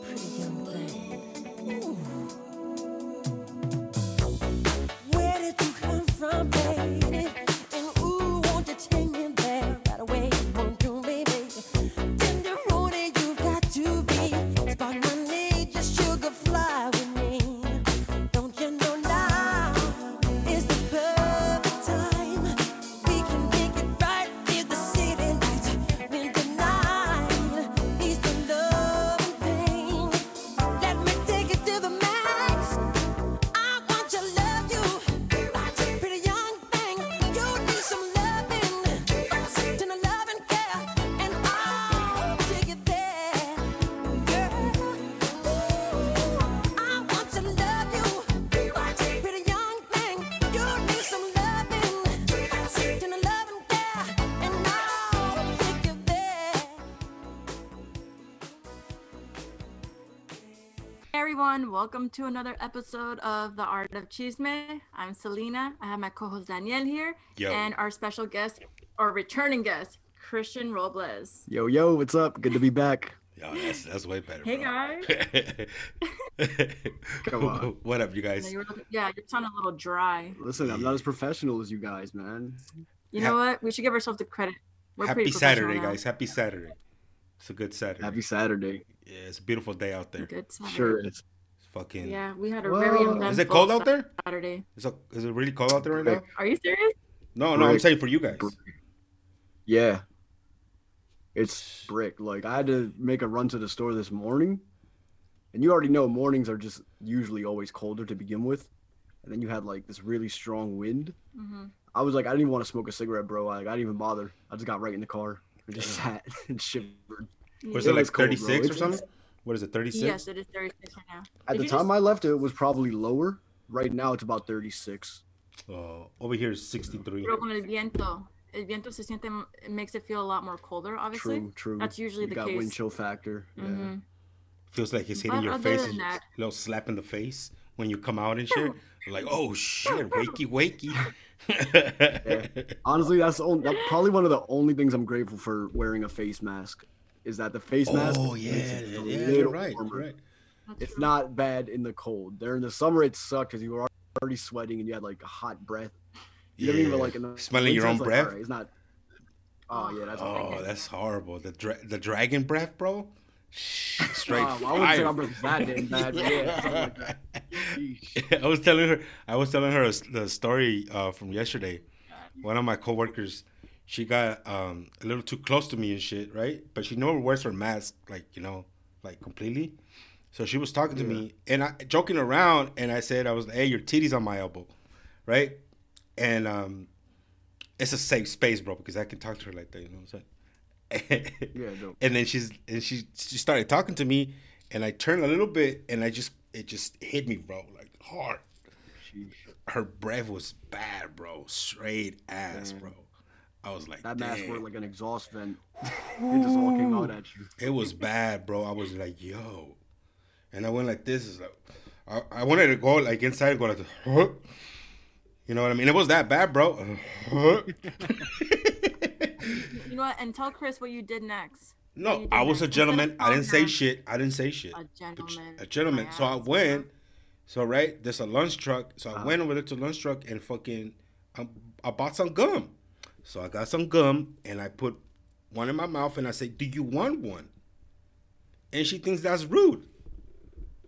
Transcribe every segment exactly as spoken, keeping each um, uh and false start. Pretty young thing. Ooh. Where did you come from, baby? And ooh, won't you take me there right away? Won't you, baby? Tenderoni, you got to be. Spot my need, just sugar fly with me. Don't you know now is the perfect time? We can make it right with the city lights. With the night is the loving thing. Let me take it to the max. I want to love you, pretty young thing. You need some loving, to the love and care, and I'll take it there, girl. Ooh, I want to love you, pretty young thing. You need some loving, to the love and care, and I'll take it there. Hey everyone, welcome to another episode of The Art of Chisme. I'm Selena. I have my co-host Daniel here, Yo. and our special guest, or returning guest, Christian Robles. Yo, yo, what's up? Good to be back. Yo, that's that's way better. Hey bro. Guys. Come on. What up, you guys? You were looking- yeah, you're sounding a little dry. Listen, I'm not as professional as you guys, man. You know Ha- what? We should give ourselves the credit. We're pretty Happy professional Saturday, now. guys. Happy Saturday. It's a good Saturday. Happy Saturday. Yeah, it's a beautiful day out there. Good Saturday. Sure is. It's fucking. Yeah, we had a very Whoa. eventful Is it cold out there? Saturday. Is it, is it really cold out there right now? Are you serious? No, no, I'm Brick. saying for you guys. Yeah. It's brick. Like, I had to make a run to the store this morning. And you already know mornings are just usually always colder to begin with. And then you had like this really strong wind. Mm-hmm. I was like, I didn't even want to smoke a cigarette, bro. Like, I didn't even bother. I just got right in the car and just sat and shivered. Was it, It was like cold, bro. thirty-six or It's- something? What is it, thirty-six? Yes, it is thirty-six right now. At Did the you time just- I left, it was probably lower. Right now, it's about thirty-six. Uh, over here is sixty-three. Pero con el viento, el viento se siente, it makes it feel a lot more colder, obviously. True, true. That's usually You the got case. wind chill factor. Yeah. Feels like it's hitting But your other face, than and that- a little slap in the face when you come out and shit. Like, oh shit, wakey, wakey. Yeah. Honestly, that's, the only, that's probably one of the only things I'm grateful for wearing a face mask. Is that the face mask? Oh yeah, makes it a yeah, little you're right, warmer. you're right. It's not bad in the cold. During the summer, it sucked because you were already sweating and you had like hot breath. You yeah. didn't even like enough. Smelling your own like, breath. All right, it's not. Oh yeah, that's. Oh, that's horrible. The dra- the dragon breath, bro. Straight wow, I wouldn't say my breath that damn bad. But yeah, something like that. Sheesh. I was telling her. I was telling her the story uh, from yesterday. One of my coworkers. She got um, a little too close to me and shit, right? But she never wears her mask, like, you know, like completely. So she was talking to yeah. me and I joking around, and I said, I was like, hey, your titty's on my elbow, right? And um, it's a safe space, bro, because I can talk to her like that, you know what I'm saying? yeah, no. And then she's and she she started talking to me, and I turned a little bit, and I just it just hit me, bro, like hard. Jeez. Her breath was bad, bro, straight ass, yeah. bro. I was like, that mask worked like an exhaust vent. It just all came out at you. It was bad, bro. I was like, yo. And I went like this. I, I wanted to go like inside and go like, huh? You know what I mean? It was that bad, bro. Huh? You know what? And tell Chris what you did next. No, did I was next. a gentleman. I didn't say shit. I didn't say shit. A gentleman. A gentleman. So I went. So, right? There's a lunch truck. So I oh. went over there to the lunch truck and fucking, I, I bought some gum. So I got some gum, and I put one in my mouth, and I say, do you want one? And she thinks that's rude.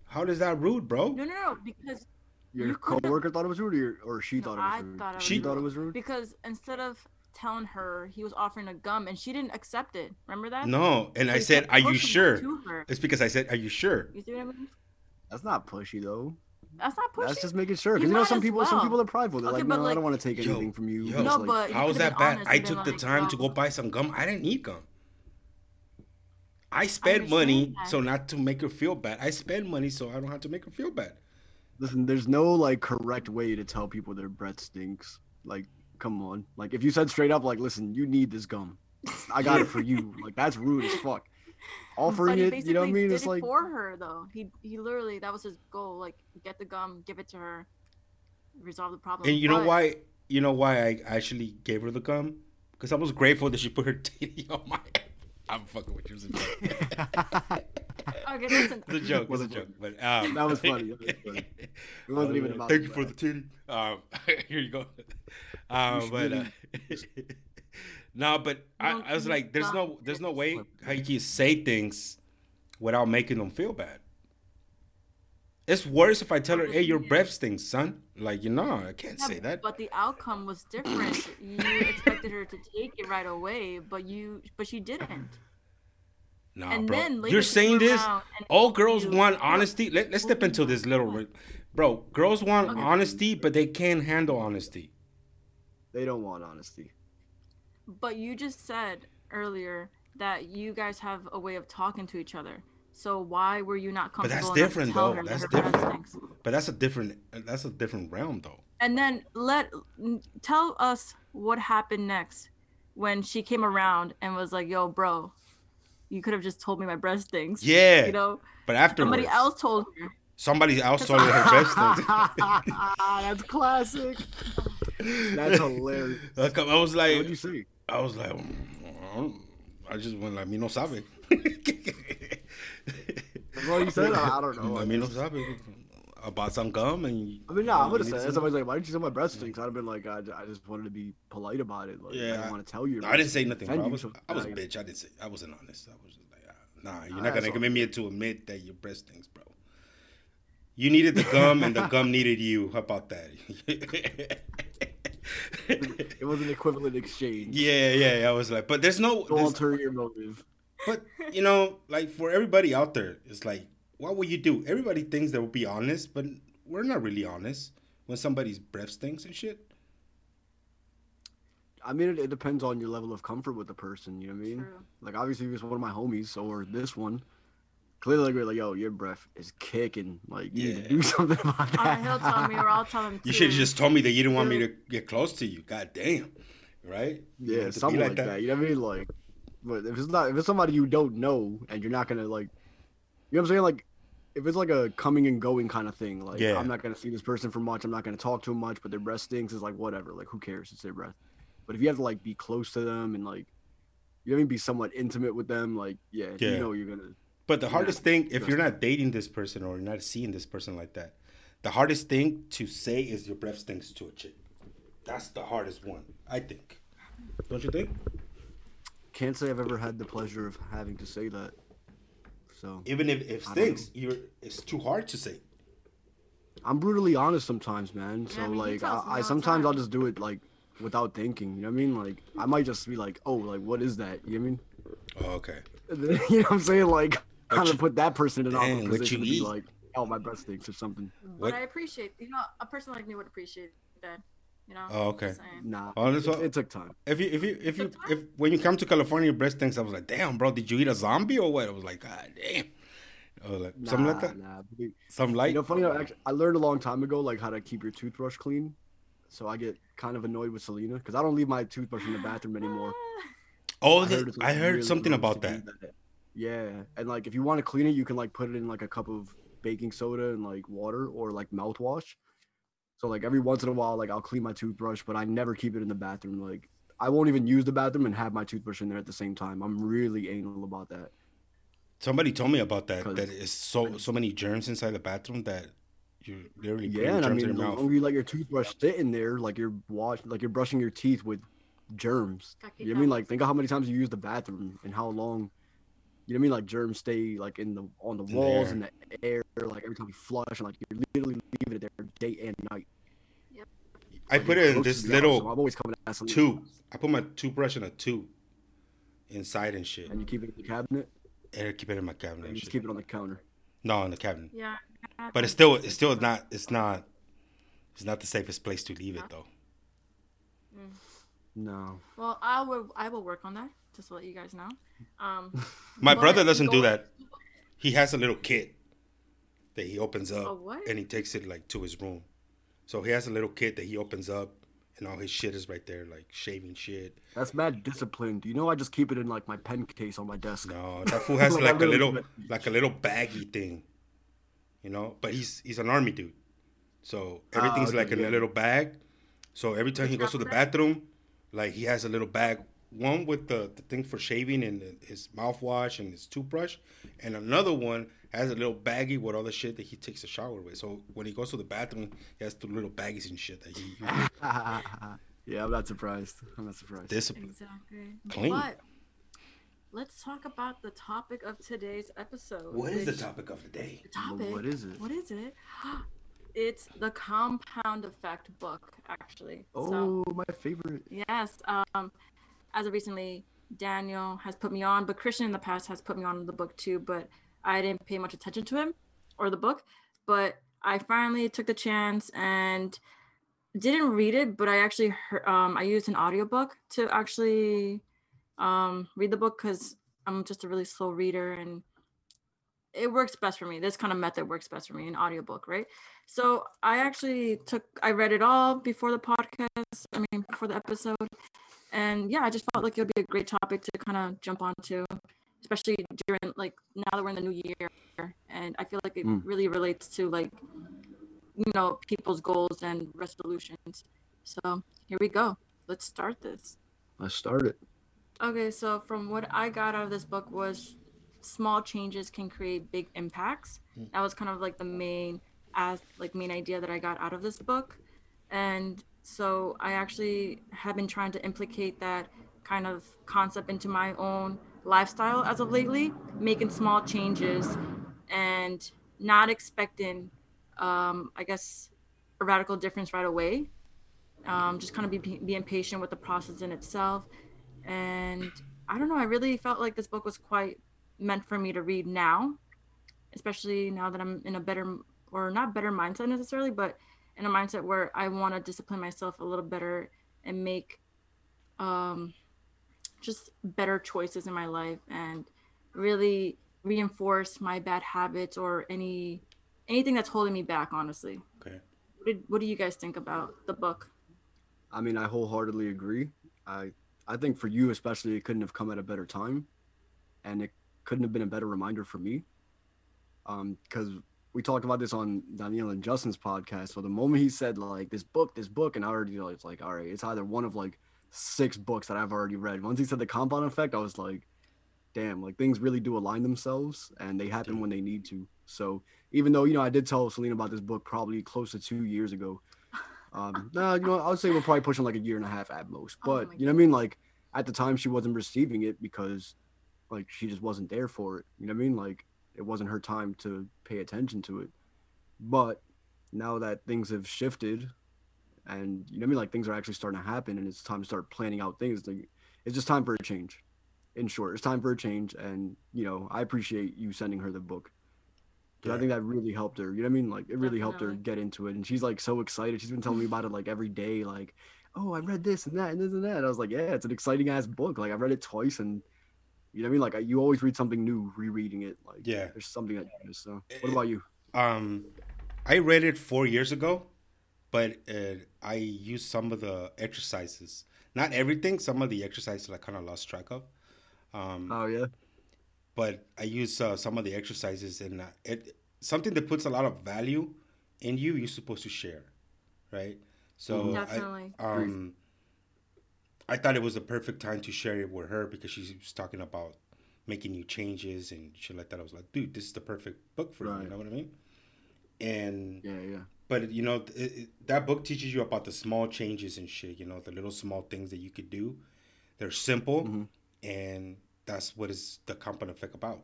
How is that rude, bro? No, no, no, because... Your you coworker thought it was rude, or, your, or she no, thought it was rude? I thought it was she rude. thought it was rude? Because instead of telling her, he was offering a gum, and she didn't accept it. Remember that? No, and so I said, are you sure? It's because I said, are you sure? You see what I mean? That's not pushy, though. That's not pushing. That's just making sure. Because you, you know some people well. some people are prideful. They're okay, like, no, like, I don't want to take anything yo, from you. Yo, no, like, but how was that bad? I took like, the time oh. to go buy some gum. I didn't need gum. I spent I money that. so not to make her feel bad. I spend money so I don't have to make her feel bad. Listen, there's no like correct way to tell people their breath stinks. Like, come on. Like if you said straight up, like, listen, you need this gum. I got it for you. Like that's rude as fuck. Offering it, you know what I mean? It's like for her though. He he literally that was his goal. Like get the gum, give it to her, resolve the problem. And you but... know why? You know why I actually gave her the gum? Because I was grateful that she put her titty on my. I'm fucking with you. Okay, fucking listen. It's a joke. It was a joke. But, um, that was funny. It wasn't uh, even about Thank you for the titty. Um, here you go. Um, but uh, no, but I, I was like, there's no, there's no way how you can say things without making them feel bad. It's worse if I tell her, hey, your breath stinks, son. Like, you know, I can't yeah, say that. But the outcome was different. You expected her to take it right away, but you, but she didn't. Nah, and bro. Then You're saying this? All girls you, want honesty. Let, let's step into this little... Bro, girls want okay. honesty, but they can't handle honesty. They don't want honesty. But you just said earlier that you guys have a way of talking to each other. So why were you not comfortable? But that's different, though. That's that different. But that's a different. That's a different realm, though. And then let tell us what happened next when she came around and was like, "Yo, bro, you could have just told me my breast things." Yeah. You know. But afterwards, somebody else told her. Somebody else told her her breast things. That's classic. That's hilarious. I was like, what did you see? I was like, I just went like, "Mi no sabe." Well, you said I don't know. I mean, what's happening? I bought some gum, and I mean, no, I would have said that. Somebody's like, "Why did you say my breast stinks?" I'd have been like, I, "I just wanted to be polite about it. Like, yeah, I didn't I, want to tell you." No, I didn't say nothing. I was, I was a bitch. I didn't say. I wasn't honest. I was just like, "Nah, you're nah, not gonna commit me to admit that your breast stinks, bro. You needed the gum, and the gum needed you. How about that?" It was an equivalent exchange. Yeah, yeah. I was like, but there's no there's, ulterior motive. But, you know, like, for everybody out there, it's like, what will you do? Everybody thinks they will be honest, but we're not really honest when somebody's breath stinks and shit. I mean, it, it depends on your level of comfort with the person, you know what I mean? True. Like, obviously, if it's one of my homies or this one, clearly, like, we're like, yo, your breath is kicking. Like, you yeah. need to do something about that. All right, he'll tell me or I'll tell him, too. You should have just told me that you didn't want me to get close to you. God damn. Right? Yeah, something like, like that. that. You know what I mean? Like... But if it's not, if it's somebody you don't know and you're not going to, like, you know what I'm saying? Like, if it's like a coming and going kind of thing, like, yeah. I'm not going to see this person for much. I'm not going to talk to them much, but their breath stinks. It's like, whatever. Like, who cares? It's their breath. But if you have to, like, be close to them and, like, you know what I mean? Be somewhat intimate with them. Like, yeah, yeah. you know you're going to. But the hardest thing, if you're not dating this person or you're not seeing this person like that, the hardest thing to say is your breath stinks to a chick. That's the hardest one, I think. Don't you think? Can't say I've ever had the pleasure of having to say that. So even if it stinks, you're it's too hard to say. I'm brutally honest sometimes, man. So yeah, I mean, like I, I sometimes time. I'll just do it like without thinking. You know what I mean? Like I might just be like, oh, like what is that? You know what I mean? Oh, okay. Then, you know what I'm saying? Like what kind you, of put that person in an awkward position to be eat? Like, oh, my breast stinks or something. But what? I appreciate, you know, a person like me would appreciate that. You know, oh, okay. Nah, oh, it, it took time. If you, if you, if you, if when you come to California, your breast stinks. I was like, damn, bro, did you eat a zombie or what? I was like, God damn. I was like, nah, something like that. Nah, but, Some light. You know, funny enough, actually, I learned a long time ago like how to keep your toothbrush clean. So I get kind of annoyed with Selena because I don't leave my toothbrush in the bathroom anymore. Oh, I heard, like I heard really something about that. that. Yeah, and like if you want to clean it, you can like put it in like a cup of baking soda and like water or like mouthwash. So, like, every once in a while, like, I'll clean my toothbrush, but I never keep it in the bathroom. Like, I won't even use the bathroom and have my toothbrush in there at the same time. I'm really anal about that. Somebody told me about that, that it's so so many germs inside the bathroom that you're literally putting yeah, germs I mean, in your mouth. Yeah, I mean, you let your toothbrush sit in there, like, you're wash, like you're brushing your teeth with germs. You know what I mean? Like, think of how many times you use the bathroom and how long, you know what I mean? Like, germs stay, like, in the on the walls, in the air, in the air like, every time you flush, and, like, you're literally leaving it there day and night. Yep. I put it in this little so I'm always coming at tube. I put my toothbrush in a tube inside and shit. And you keep it in the cabinet? And I keep it in my cabinet. And you just keep it on the counter. No, on the cabinet. Yeah. But it's still, it's still not, it's not, it's not the safest place to leave it though. Mm. No. Well, I will, I will work on that just to let you guys know. Um, my brother doesn't do that. He has a little kit that he opens up oh, and he takes it like to his room. So he has a little kit that he opens up and all his shit is right there, like shaving shit. That's mad disciplined. You know, I just keep it in like my pen case on my desk. No, that fool has like, like a little, like a little baggy thing, you know, but he's, he's an army dude. So everything's uh, okay, like in yeah. a little bag. So every time he goes to the bathroom, like he has a little bag one with the, the thing for shaving and the, his mouthwash and his toothbrush, and another one has a little baggie with all the shit that he takes a shower with. So when he goes to the bathroom, he has two little baggies and shit that he. Yeah, I'm not surprised. I'm not surprised. Discipline. Exactly. Clean. But let's talk about the topic of today's episode. What is the topic of the day? The topic. What is it? What is it? It's the Compound Effect book, actually. Oh, so, my favorite. Yes. Um, as of recently, Daniel has put me on, but Christian in the past has put me on the book too, but I didn't pay much attention to him or the book, but I finally took the chance and didn't read it, but I actually heard, um, I used an audiobook to actually um, read the book because I'm just a really slow reader and it works best for me. This kind of method works best for me, an audiobook, right? So I actually took, I read it all before the podcast, I mean, before the episode. And yeah, I just felt like it would be a great topic to kind of jump onto, especially during, like, now that we're in the new year. And I feel like it mm. really relates to, like, you know, people's goals and resolutions. So here we go. Let's start this. Let's start it. Okay, so from what I got out of this book was small changes can create big impacts. Mm. That was kind of like the main, as like main idea that I got out of this book. And so I actually have been trying to implicate that kind of concept into my own lifestyle as of lately, making small changes and not expecting um I guess a radical difference right away, um just kind of be, being patient with the process in itself. And I don't know, I really felt like this book was quite meant for me to read now, especially now that I'm in a better, or not better mindset necessarily, but in a mindset where I want to discipline myself a little better and make um just better choices in my life and really reinforce my bad habits or any Anything that's holding me back, honestly. Okay. What, did, what do you guys think about the book? I mean, I wholeheartedly agree. I I think for you especially, it couldn't have come at a better time. And it couldn't have been a better reminder for me. Um, because we talked about this on Daniel and Justin's podcast. So the moment he said, like, this book, this book, and I already, you know, it's like, all right, it's either one of, like, six books that I've already read. Once he said The Compound Effect, I was like, damn, like, things really do align themselves and they happen when they need to. So even though, you know, I did tell Selena about this book probably close to two years ago. Um, nah, you know, I would say we're probably pushing like a year and a half at most. But, oh you know what I mean? Like, at the time, she wasn't receiving it because, like, she just wasn't there for it. You know what I mean? Like, it wasn't her time to pay attention to it. But now that things have shifted and, you know what I mean? Like, things are actually starting to happen and it's time to start planning out things. Like, it's just time for a change. In short, it's time for a change. And, you know, I appreciate you sending her the book. I think that really helped her. You know what I mean? Like, it really Definitely. helped her get into it. And she's, like, so excited. She's been telling me about it, like, every day. Like, oh, I read this and that and this and that. And I was like, yeah, it's an exciting-ass book. Like, I read it twice. And, you know what I mean? Like, I, you always read something new rereading it. Like, yeah. There's something that you miss. So, what about you? Um, I read it four years ago. But uh, I used some of the exercises. Not everything. Some of the exercises I kind of lost track of. Um, oh, yeah? But I use uh, some of the exercises, and uh, it something that puts a lot of value in you, you're supposed to share, right? So Definitely. I, um, I thought it was the perfect time to share it with her because she was talking about making new changes and shit like that. I was like, dude, this is the perfect book for right. you, you know what I mean? And yeah, yeah. But, you know, it, it, that book teaches you about the small changes and shit, you know, the little small things that you could do. They're simple, mm-hmm. and... that's what is the Compound Effect about.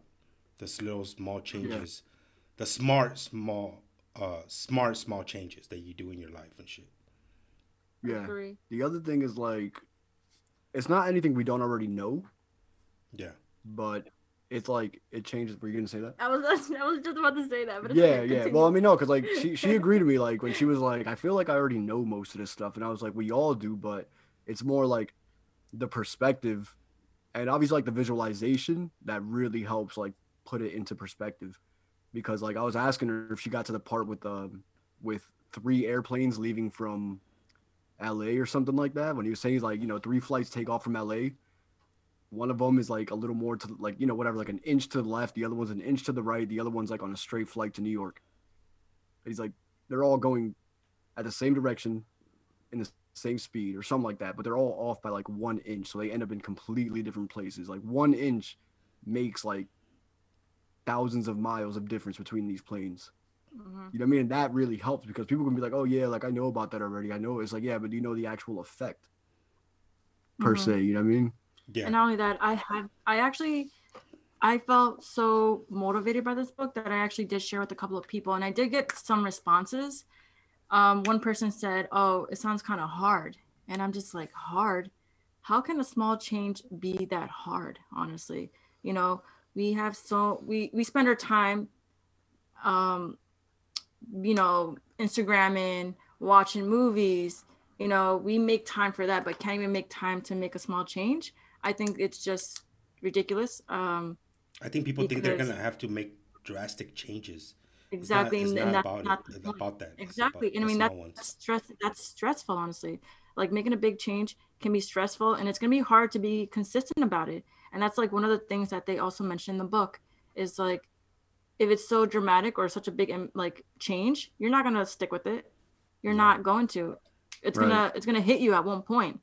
This little small changes, yeah. the smart, small, uh, smart, small changes that you do in your life and shit. Yeah. The other thing is, like, it's not anything we don't already know. Yeah. But it's like, it changes. Were you going to say that? I was, I was just about to say that. But yeah, yeah. Well, I mean, no, because, like, she, she agreed to me, like, when she was like, I feel like I already know most of this stuff. And I was like, we all do, but it's more like the perspective. And obviously, like, the visualization, that really helps, like, put it into perspective. Because, like, I was asking her if she got to the part with um, with three airplanes leaving from L A or something like that. When he was saying, he's like, you know, three flights take off from L A. One of them is, like, a little more to, like, you know, whatever, like, an inch to the left. The other one's an inch to the right. The other one's, like, on a straight flight to New York. But he's like, they're all going at the same direction in the same speed or something like that, but they're all off by like one inch. So they end up in completely different places. Like one inch makes like thousands of miles of difference between these planes. Mm-hmm. You know what I mean? And that really helps because people can be like, oh yeah, like I know about that already. I know. It's like, yeah, but do you know the actual effect per mm-hmm. se? You know what I mean? Yeah. And not only that, I have, I actually, I felt so motivated by this book that I actually did share with a couple of people, and I did get some responses. Um, one person said, oh, it sounds kind of hard. And I'm just like, hard? How can a small change be that hard? Honestly, you know, we have so we, we spend our time, um, you know, Instagramming, watching movies, you know, we make time for that, but can't even make time to make a small change. I think it's just ridiculous. Um, I think people think they're going to have to make drastic changes. Exactly. It's not, it's not and about, that's it. Not about that. Exactly. About and I mean, that's, that's, stress, that's stressful, honestly. Like making a big change can be stressful, and it's going to be hard to be consistent about it. And that's like one of the things that they also mention in the book is like, if it's so dramatic or such a big like change, you're not going to stick with it. You're yeah. not going to. It's right. going to it's going to hit you at one point.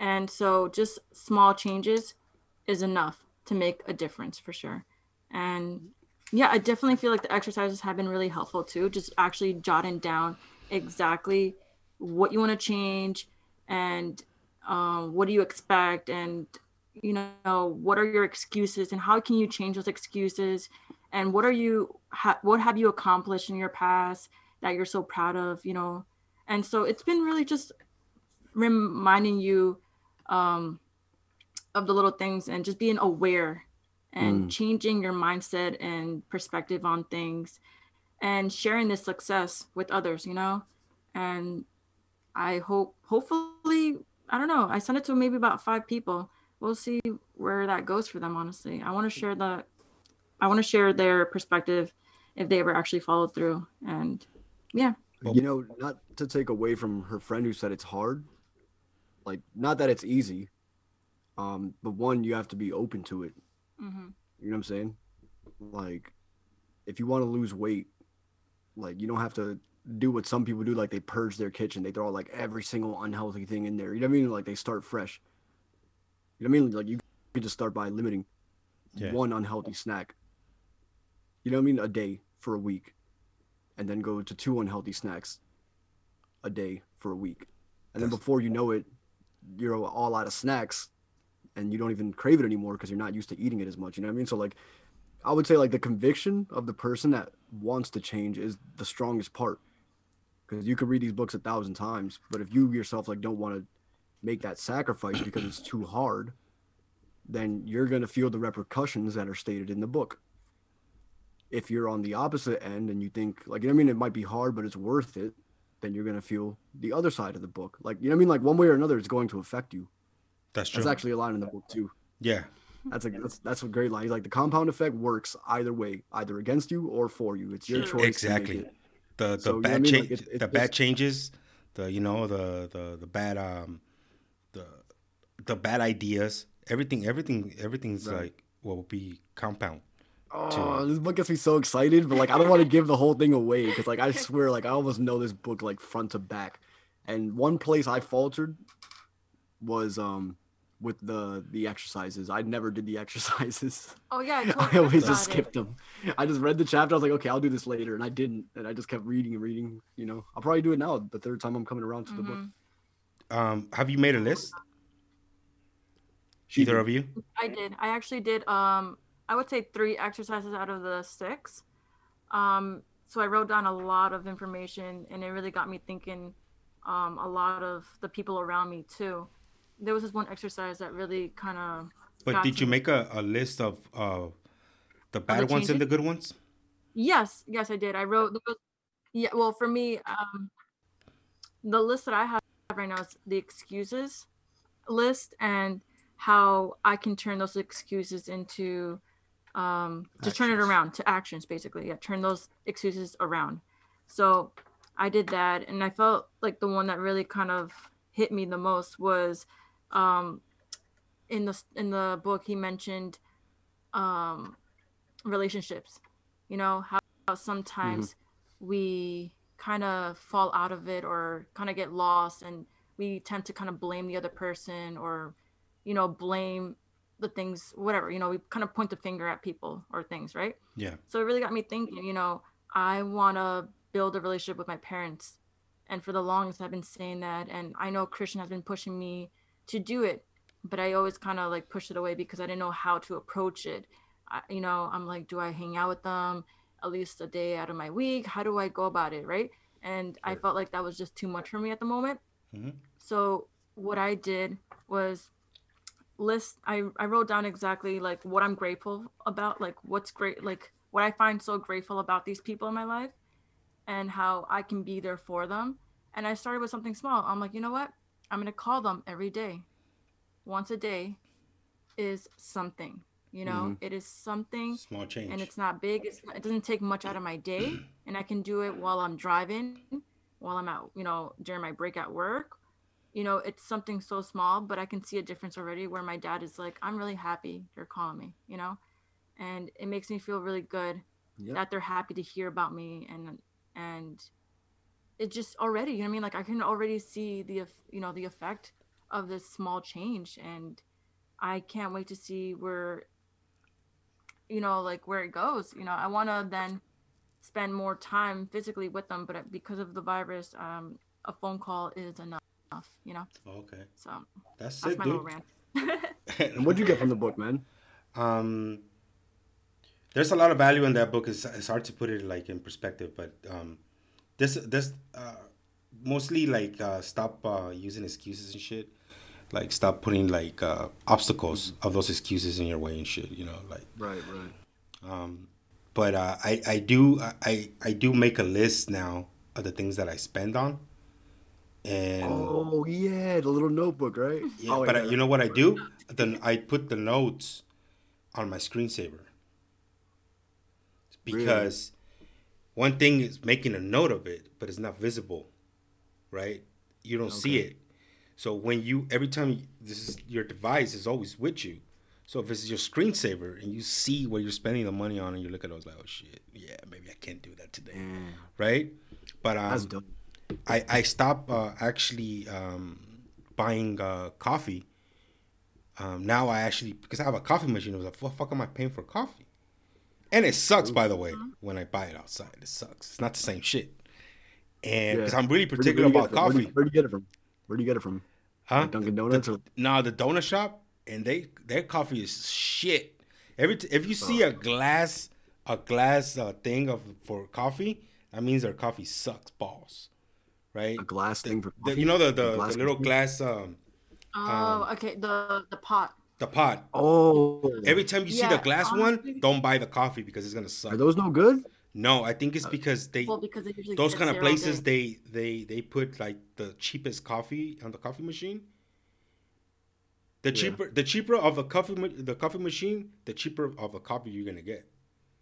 And so just small changes is enough to make a difference for sure. And yeah, I definitely feel like the exercises have been really helpful too. Just actually jotting down exactly what you want to change and um, what do you expect, and you know, what are your excuses and how can you change those excuses, and what are you ha- what have you accomplished in your past that you're so proud of, you know. And so it's been really just reminding you um, of the little things and just being aware and mm. changing your mindset and perspective on things and sharing this success with others, you know. And I hope, hopefully, I don't know, I sent it to maybe about five people. We'll see where that goes for them, honestly. I want to share the, I want to share their perspective if they ever actually followed through. And yeah. You know, not to take away from her friend who said it's hard, like not that it's easy, um, but one, you have to be open to it. Mm-hmm. You know what I'm saying? Like, if you want to lose weight, like you don't have to do what some people do. Like they purge their kitchen, they throw like every single unhealthy thing in there. You know what I mean? Like they start fresh. You know what I mean? Like you could just start by limiting yeah. one unhealthy snack. You know what I mean? A day for a week, and then go to two unhealthy snacks a day for a week, and then before you know it, you're all out of snacks. And you don't even crave it anymore because you're not used to eating it as much. You know what I mean? So like, I would say like the conviction of the person that wants to change is the strongest part, because you could read these books a thousand times, but if you yourself like don't want to make that sacrifice because it's too hard, then you're going to feel the repercussions that are stated in the book. If you're on the opposite end and you think like, you know what I mean? It might be hard, but it's worth it. Then you're going to feel the other side of the book. Like, you know what I mean? Like one way or another, it's going to affect you. That's true. That's actually a line in the book too. Yeah. That's a that's that's a great line. He's like, the compound effect works either way, either against you or for you. It's your choice. Exactly. The the so, bad you know I mean? change, like it, the just... bad changes, the you know the the the bad um the the bad ideas. Everything everything everything's right. like what will be compound. Oh, this book gets me so excited, but like I don't want to give the whole thing away because like I swear like I almost know this book like front to back, and one place I faltered was um with the the exercises. I never did the exercises. Oh yeah, totally. I always just skipped it. them. I just read the chapter. I was like, okay, I'll do this later, and I didn't. And I just kept reading and reading. You know, I'll probably do it now. The third time I'm coming around to mm-hmm. the book. Um, have you made a list? She Either did. of you? I did. I actually did. Um, I would say three exercises out of the six. Um, so I wrote down a lot of information, and it really got me thinking. Um, a lot of the people around me too. There was this one exercise that really kind of. But did you me. make a, a list of uh, the bad ones changes? And the good ones? Yes, yes, I did. I wrote. Yeah, well, for me, um, the list that I have right now is the excuses list and how I can turn those excuses into um, to turn it around to actions, basically. Yeah, turn those excuses around. So I did that, and I felt like the one that really kind of hit me the most was um in the in the book he mentioned um relationships, you know, how, how sometimes mm-hmm. we kind of fall out of it or kind of get lost and we tend to kind of blame the other person, or, you know, blame the things, whatever, you know, we kind of point the finger at people or things, right? Yeah. So it really got me thinking, you know, I want to build a relationship with my parents. And for the longest, I've been saying that. And I know Christian has been pushing me to do it, but I always kind of like pushed it away because I didn't know how to approach it. I, you know, I'm like, do I hang out with them at least a day out of my week? How do I go about it, right? And sure. I felt like that was just too much for me at the moment. Mm-hmm. So what I did was list, I, I wrote down exactly like what I'm grateful about, like what's great, like what I find so grateful about these people in my life and how I can be there for them. And I started with something small. I'm like, you know what? I'm going to call them every day. Once a day is something, you know, mm-hmm. It is something small change, and it's not big. It's not, it doesn't take much out of my day, and I can do it while I'm driving, while I'm out, you know, during my break at work. You know, it's something so small, but I can see a difference already where my dad is like, I'm really happy you're calling me, you know, and it makes me feel really good yep. that they're happy to hear about me. And, and it just already, you know what I mean? Like I can already see the, you know, the effect of this small change, and I can't wait to see where, you know, like where it goes. You know, I want to then spend more time physically with them, but because of the virus, um, a phone call is enough, you know? Okay. So that's, that's it, my dude. Little rant. And what'd you get from the book, man? Um, there's a lot of value in that book. It's, it's hard to put it like in perspective, but, um, this, this, uh, mostly like, uh, stop, uh, using excuses and shit. Like stop putting like uh, obstacles mm-hmm. of those excuses in your way and shit, you know, like right, right. Um, but uh, I I do I I do make a list now of the things that I spend on. And oh yeah, the little notebook, right? Yeah, oh, but yeah, I, you know what I do? Then I put the notes on my screensaver because really? One thing is making a note of it, but it's not visible, right? You don't okay. see it. So when you, every time, this is your device is always with you. So if it's your screensaver and you see what you're spending the money on and you look at it, it's like, oh shit, yeah, maybe I can't do that today, mm. right? But um, that's dope. I, I stopped uh, actually um, buying uh, coffee. Um, now I actually, because I have a coffee machine, I was like, what the fuck am I paying for coffee? And it sucks, by the way, when I buy it outside. It sucks. It's not the same shit. And because yeah. I'm really particular about coffee. Where do you get it from? Where do you get it from? Huh? Like Dunkin' Donuts? The, or? Nah, the donut shop, and they their coffee is shit. Every t- if you see a glass a glass uh, thing of for coffee, that means their coffee sucks balls, right? A glass the, thing for coffee. The, you know the the, glass the little coffee? glass. Um, oh, um, okay. The the pot. The pot. Oh. Every time you yeah, see the glass honestly, one, don't buy the coffee because it's gonna suck. Are those no good? No, I think it's because they, well, because they those kind of places, day. they they they put like the cheapest coffee on the coffee machine. The yeah. cheaper the cheaper of the coffee the coffee machine, the cheaper of a coffee you're gonna get.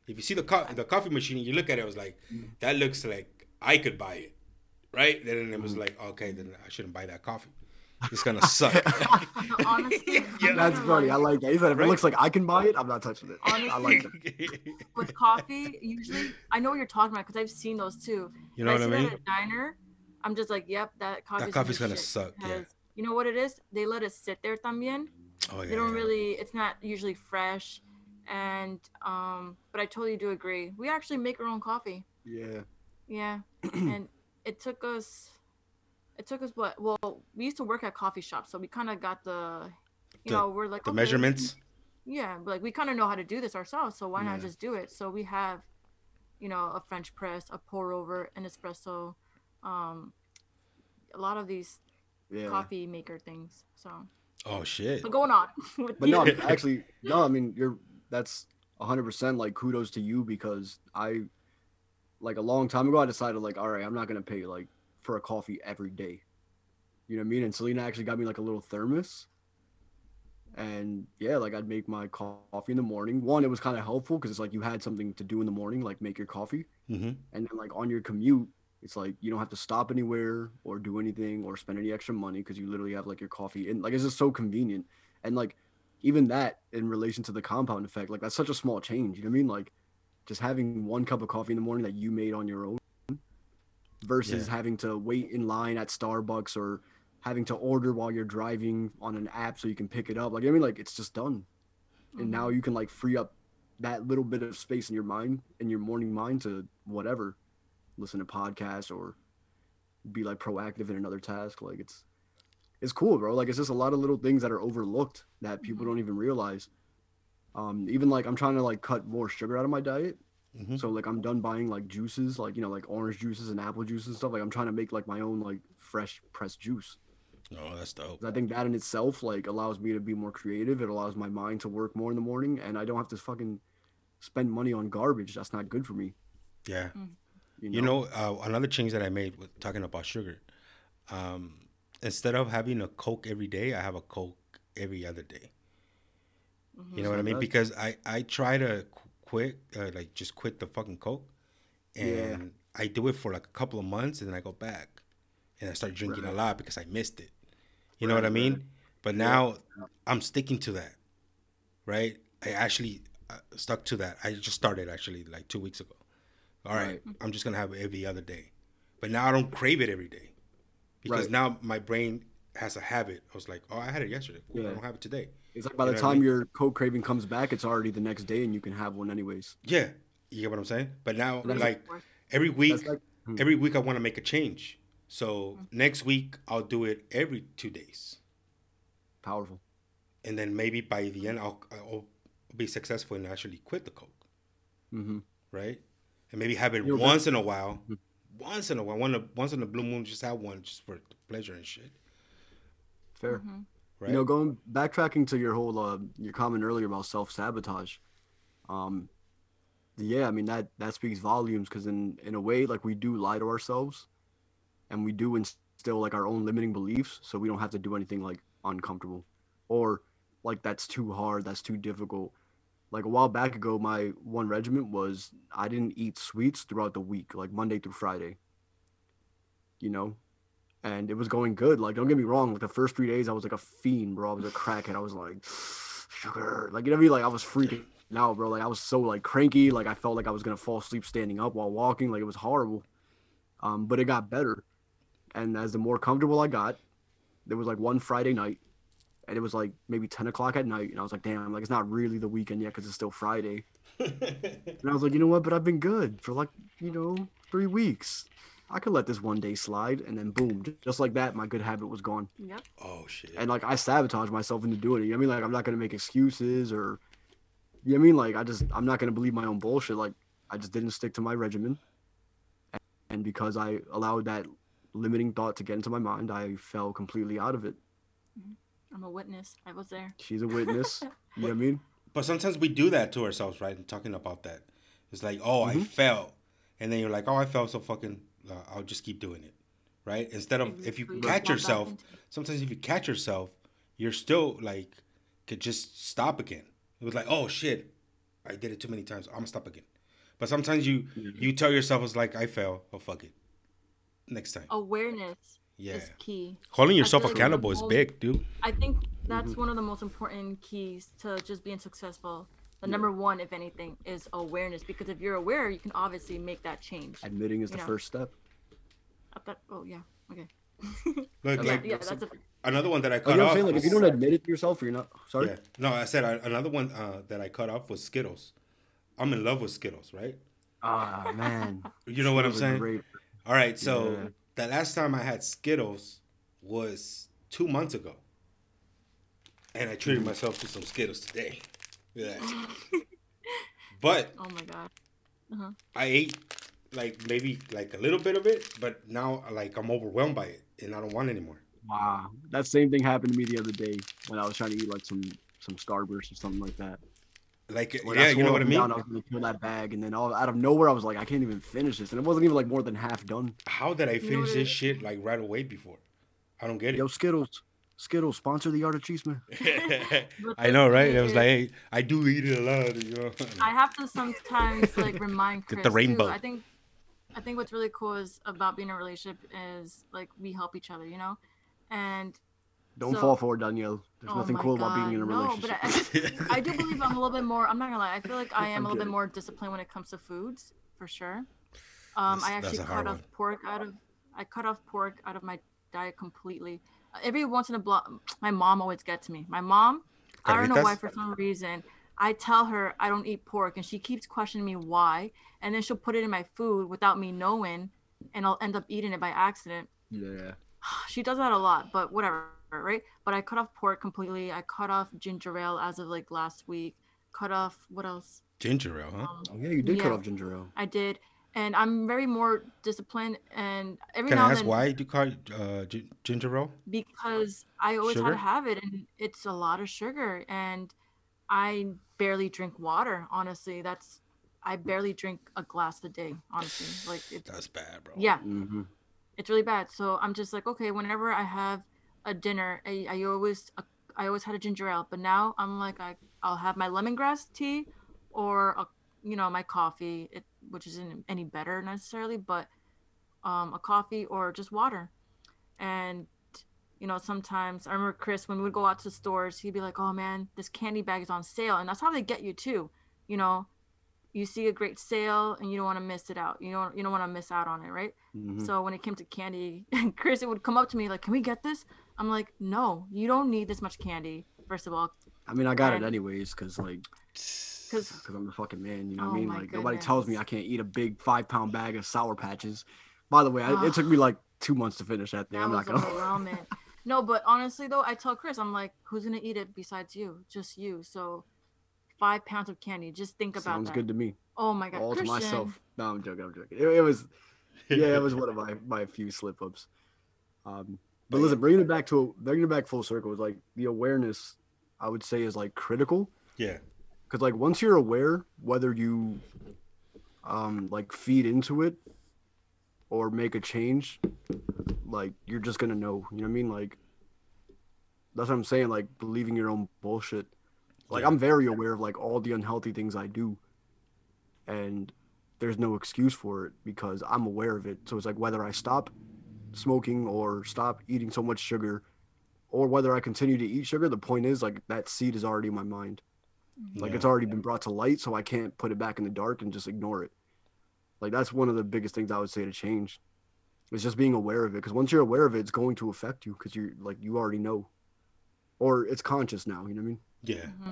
If you see the co- the coffee machine, and you look at it, it was like mm. that looks like I could buy it, right? Then it was mm. like okay, then I shouldn't buy that coffee. It's gonna suck. Honestly, yeah, that's funny. I like that. He said, if it looks like I can buy it, I'm not touching it. Honestly, I like that. With coffee, usually I know what you're talking about because I've seen those too. You know I what I mean? That at a diner, I'm just like, yep, that coffee's, that coffee's gonna, gonna suck. Yeah. You know what it is? They let it sit there también. Oh yeah. They don't yeah. really. It's not usually fresh, and um. But I totally do agree. We actually make our own coffee. Yeah. Yeah, and it took us. It took us what? Well, we used to work at coffee shops, so we kind of got the, you the, know, we're like the okay, measurements. Yeah, like we kind of know how to do this ourselves, so why yeah. not just do it? So we have, you know, a French press, a pour over, an espresso, um, a lot of these yeah. coffee maker things. So. Oh shit. So going on. But you. no, I mean, actually, no. I mean, you're that's one hundred percent like kudos to you because I, like a long time ago, I decided like, all right, I'm not gonna pay like. for a coffee every day, you know what I mean? And Selena actually got me like a little thermos, and yeah, like I'd make my coffee in the morning. One, it was kind of helpful because it's like you had something to do in the morning, like make your coffee, mm-hmm. and then like on your commute, it's like you don't have to stop anywhere or do anything or spend any extra money because you literally have like your coffee in. Like it's just so convenient, and like even that in relation to the compound effect, like that's such a small change, you know what I mean? Like just having one cup of coffee in the morning that you made on your own. Versus yeah. having to wait in line at Starbucks or having to order while you're driving on an app so you can pick it up. Like, I mean, like, it's just done. Mm-hmm. And now you can like free up that little bit of space in your mind, in your morning mind, to whatever, listen to podcasts or be like proactive in another task. Like it's, it's cool, bro. Like, it's just a lot of little things that are overlooked that people mm-hmm. don't even realize. Um, even like I'm trying to like cut more sugar out of my diet. Mm-hmm. So like I'm done buying like juices, like, you know, like orange juices and apple juice and stuff. Like I'm trying to make like my own like fresh pressed juice. Oh, that's dope. I think that in itself like allows me to be more creative. It allows my mind to work more in the morning, and I don't have to fucking spend money on garbage. That's not good for me. Yeah. Mm-hmm. You know, you know uh, another change that I made with talking about sugar, um, instead of having a Coke every day, I have a Coke every other day. Mm-hmm. You know what I mean? Bad. Because I, I try to quit, uh, like just quit the fucking Coke. And yeah. I do it for like a couple of months, and then I go back and I start drinking right. a lot because I missed it. You right, know what I mean? Right. But now yeah. I'm sticking to that, right? I actually uh, stuck to that. I just started actually like two weeks ago. All right, right. I'm just going to have it every other day. But now I don't crave it every day because right. now my brain has a habit. I was like, oh, I had it yesterday. Cool, yeah. I don't have it today. It's like by the you know time I mean? your Coke craving comes back, it's already the next day and you can have one anyways. Yeah. You get what I'm saying? But now, like, like every week, like, hmm. every week I want to make a change. So hmm. next week I'll do it every two days. Powerful. And then maybe by the end I'll, I'll be successful and actually quit the Coke. Mm-hmm. Right? And maybe have it You're once right. in a while. Mm-hmm. Once in a while. One, once in a blue moon, just have one just for pleasure and shit. Fair. Mm-hmm. Right. You know, going backtracking to your whole uh, your comment earlier about self-sabotage, um, yeah, I mean that that speaks volumes because in in a way, like, we do lie to ourselves, and we do instill like our own limiting beliefs, so we don't have to do anything like uncomfortable, or like that's too hard, that's too difficult. Like a while back ago, my one regiment was I didn't eat sweets throughout the week, like Monday through Friday. You know. And it was going good. Like, don't get me wrong. Like, the first three days, I was like a fiend, bro. I was a crackhead. I was like, sugar. Like, you know what I mean? Like, I was freaking out, bro. Like, I was so, like, cranky. Like, I felt like I was going to fall asleep standing up while walking. Like, it was horrible. Um, but it got better. And as the more comfortable I got, there was, like, one Friday night. And it was, like, maybe ten o'clock at night. And I was like, damn, like, it's not really the weekend yet because it's still Friday. And I was like, you know what? But I've been good for, like, you know, three weeks. I could let this one day slide, and then boom, just like that, my good habit was gone. Yep. Oh, shit. And, like, I sabotaged myself into doing it. You know what I mean? Like, I'm not going to make excuses or, you know what I mean? Like, I just, I'm not going to believe my own bullshit. Like, I just didn't stick to my regimen. And because I allowed that limiting thought to get into my mind, I fell completely out of it. I'm a witness. I was there. She's a witness. You know what I mean? But sometimes we do that to ourselves, right? And talking about that. It's like, oh, mm-hmm. I fell. And then you're like, oh, I fell so fucking... Uh, I'll just keep doing it, right? Instead of if you catch yourself, sometimes if you catch yourself, you're still like, could just stop again. It was like, oh shit, I did it too many times. I'm gonna stop again. But sometimes you mm-hmm. you tell yourself it's like I fell. Oh fuck it, next time. Awareness yeah. is key. Holding yourself like accountable is big, dude. I think that's mm-hmm. one of the most important keys to just being successful. The number one, if anything, is awareness, because if you're aware, you can obviously make that change. Admitting is you the know. first step. That, oh, yeah. Okay. Look, like, yeah, that's a, another one that I cut oh, you know off. Like, was, if you don't admit it to yourself, you're not. Sorry? Yeah. No, I said I, another one uh, that I cut off was Skittles. I'm in love with Skittles, right? Ah, oh, man. You know what I'm saying? Great. All right. So yeah. the last time I had Skittles was two months ago. And I treated mm-hmm. myself to some Skittles today. Yeah. But oh my god, uh-huh. I ate like maybe like a little bit of it, but now like I'm overwhelmed by it and I don't want it anymore. Wow, that same thing happened to me the other day when I was trying to eat like some some Starburst or something like that. Like when yeah, you know what I mean. Down, I was gonna kill that bag, and then all out of nowhere I was like, I can't even finish this, and it wasn't even like more than half done. How did I finish you know this shit like right away before? I don't get it. Yo, Skittles. Skittles, sponsor the Art of Chisme. I know, right? It was like, hey, I do eat it a lot. You know? I have to sometimes like remind Chris. Get the rainbow. Too. I think, I think what's really cool is about being in a relationship is like we help each other, you know, and don't so, fall for it, Daniel. There's oh nothing cool God. about being in a relationship. No, but I, I do believe I'm a little bit more. I'm not gonna lie. I feel like I am I'm a little kidding. bit more disciplined when it comes to foods, for sure. Um, that's, I actually cut off one. pork out of. I cut off pork out of my diet completely. every once in a block, my mom always gets me. My mom, Caritas. I don't know why, for some reason, I tell her I don't eat pork, and she keeps questioning me why, and then she'll put it in my food without me knowing, and I'll end up eating it by accident. Yeah. She does that a lot, but whatever, right? But I cut off pork completely. I cut off ginger ale as of like last week. Cut off, what else? Ginger ale, huh? Um, oh, yeah, you did yeah, cut off ginger ale. I did. And I'm very more disciplined. And every Can now I ask and then, why you call it uh, g- ginger ale? Because I always sugar? had to have it, and it's a lot of sugar. And I barely drink water, honestly. That's I barely drink a glass a day, honestly. Like it's, that's bad, bro. Yeah, mm-hmm. It's really bad. So I'm just like, okay, whenever I have a dinner, I, I always I always had a ginger ale. But now I'm like, I I'll have my lemongrass tea, or a, you know, my coffee. It. Which isn't any better necessarily, but um, a coffee or just water. And, you know, sometimes I remember Chris, when we would go out to stores, he'd be like, oh man, this candy bag is on sale. And that's how they get you too. You know, you see a great sale and you don't want to miss it out. You don't, you don't want to miss out on it. Right. Mm-hmm. So when it came to candy, Chris, it would come up to me like, can we get this? I'm like, no, you don't need this much candy. First of all, I mean, I got and- it anyways. Cause like, Cause, Cause I'm a fucking man, you know oh what I mean? Like goodness. Nobody tells me I can't eat a big five pound bag of Sour Patches. By the way, uh, I, it took me like two months to finish that thing. That I'm not gonna. No, but honestly though, I tell Chris, I'm like, who's gonna eat it besides you? Just you. So five pounds of candy. Just think about Sounds that. Sounds good to me. Oh my god, all Christian. To myself. No, I'm joking. I'm joking. It, it was, yeah, it was one of my my few slip ups. Um, but listen, bringing it back to bringing it back full circle is like the awareness. I would say is like critical. Yeah. Because, like, once you're aware, whether you, um, like, feed into it or make a change, like, you're just going to know. You know what I mean? Like, that's what I'm saying. Like, believing your own bullshit. Like, yeah. I'm very aware of, like, all the unhealthy things I do. And there's no excuse for it because I'm aware of it. So it's like whether I stop smoking or stop eating so much sugar or whether I continue to eat sugar, the point is, like, that seed is already in my mind. Like yeah, it's already yeah. been brought to light, so I can't put it back in the dark and just ignore it. Like that's one of the biggest things I would say to change. It's just being aware of it, because once you're aware of it, it's going to affect you because you're like you already know, or it's conscious now. You know what I mean? Yeah. Mm-hmm.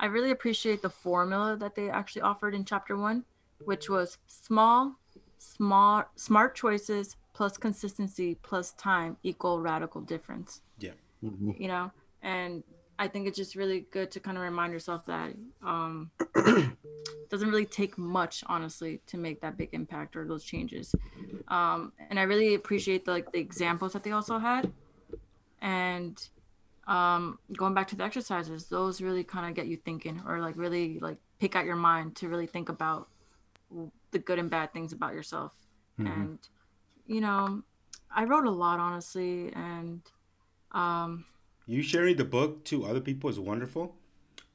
I really appreciate the formula that they actually offered in chapter one, which was small, small, smart choices plus consistency plus time equal radical difference. Yeah. Mm-hmm. You know, and. I think it's just really good to kind of remind yourself that um, it doesn't really take much, honestly, to make that big impact or those changes. Um, and I really appreciate the, like the examples that they also had. And um, going back to the exercises, those really kind of get you thinking or like really like pick out your mind to really think about the good and bad things about yourself. Mm-hmm. And, you know, I wrote a lot, honestly. And, um, you sharing the book to other people is wonderful,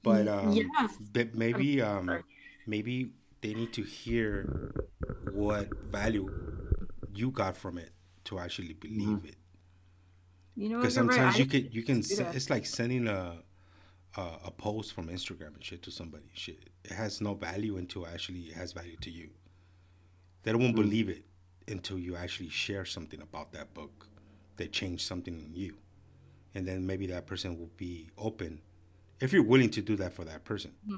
but um, yes. maybe um, maybe they need to hear what value you got from it to actually believe it. You know, because sometimes right. you can you can it's like sending a, a a post from Instagram and shit to somebody. Shit, it has no value until actually it has value to you. They won't mm-hmm. believe it until you actually share something about that book that changed something in you. And then maybe that person will be open if you're willing to do that for that person. Mm-hmm.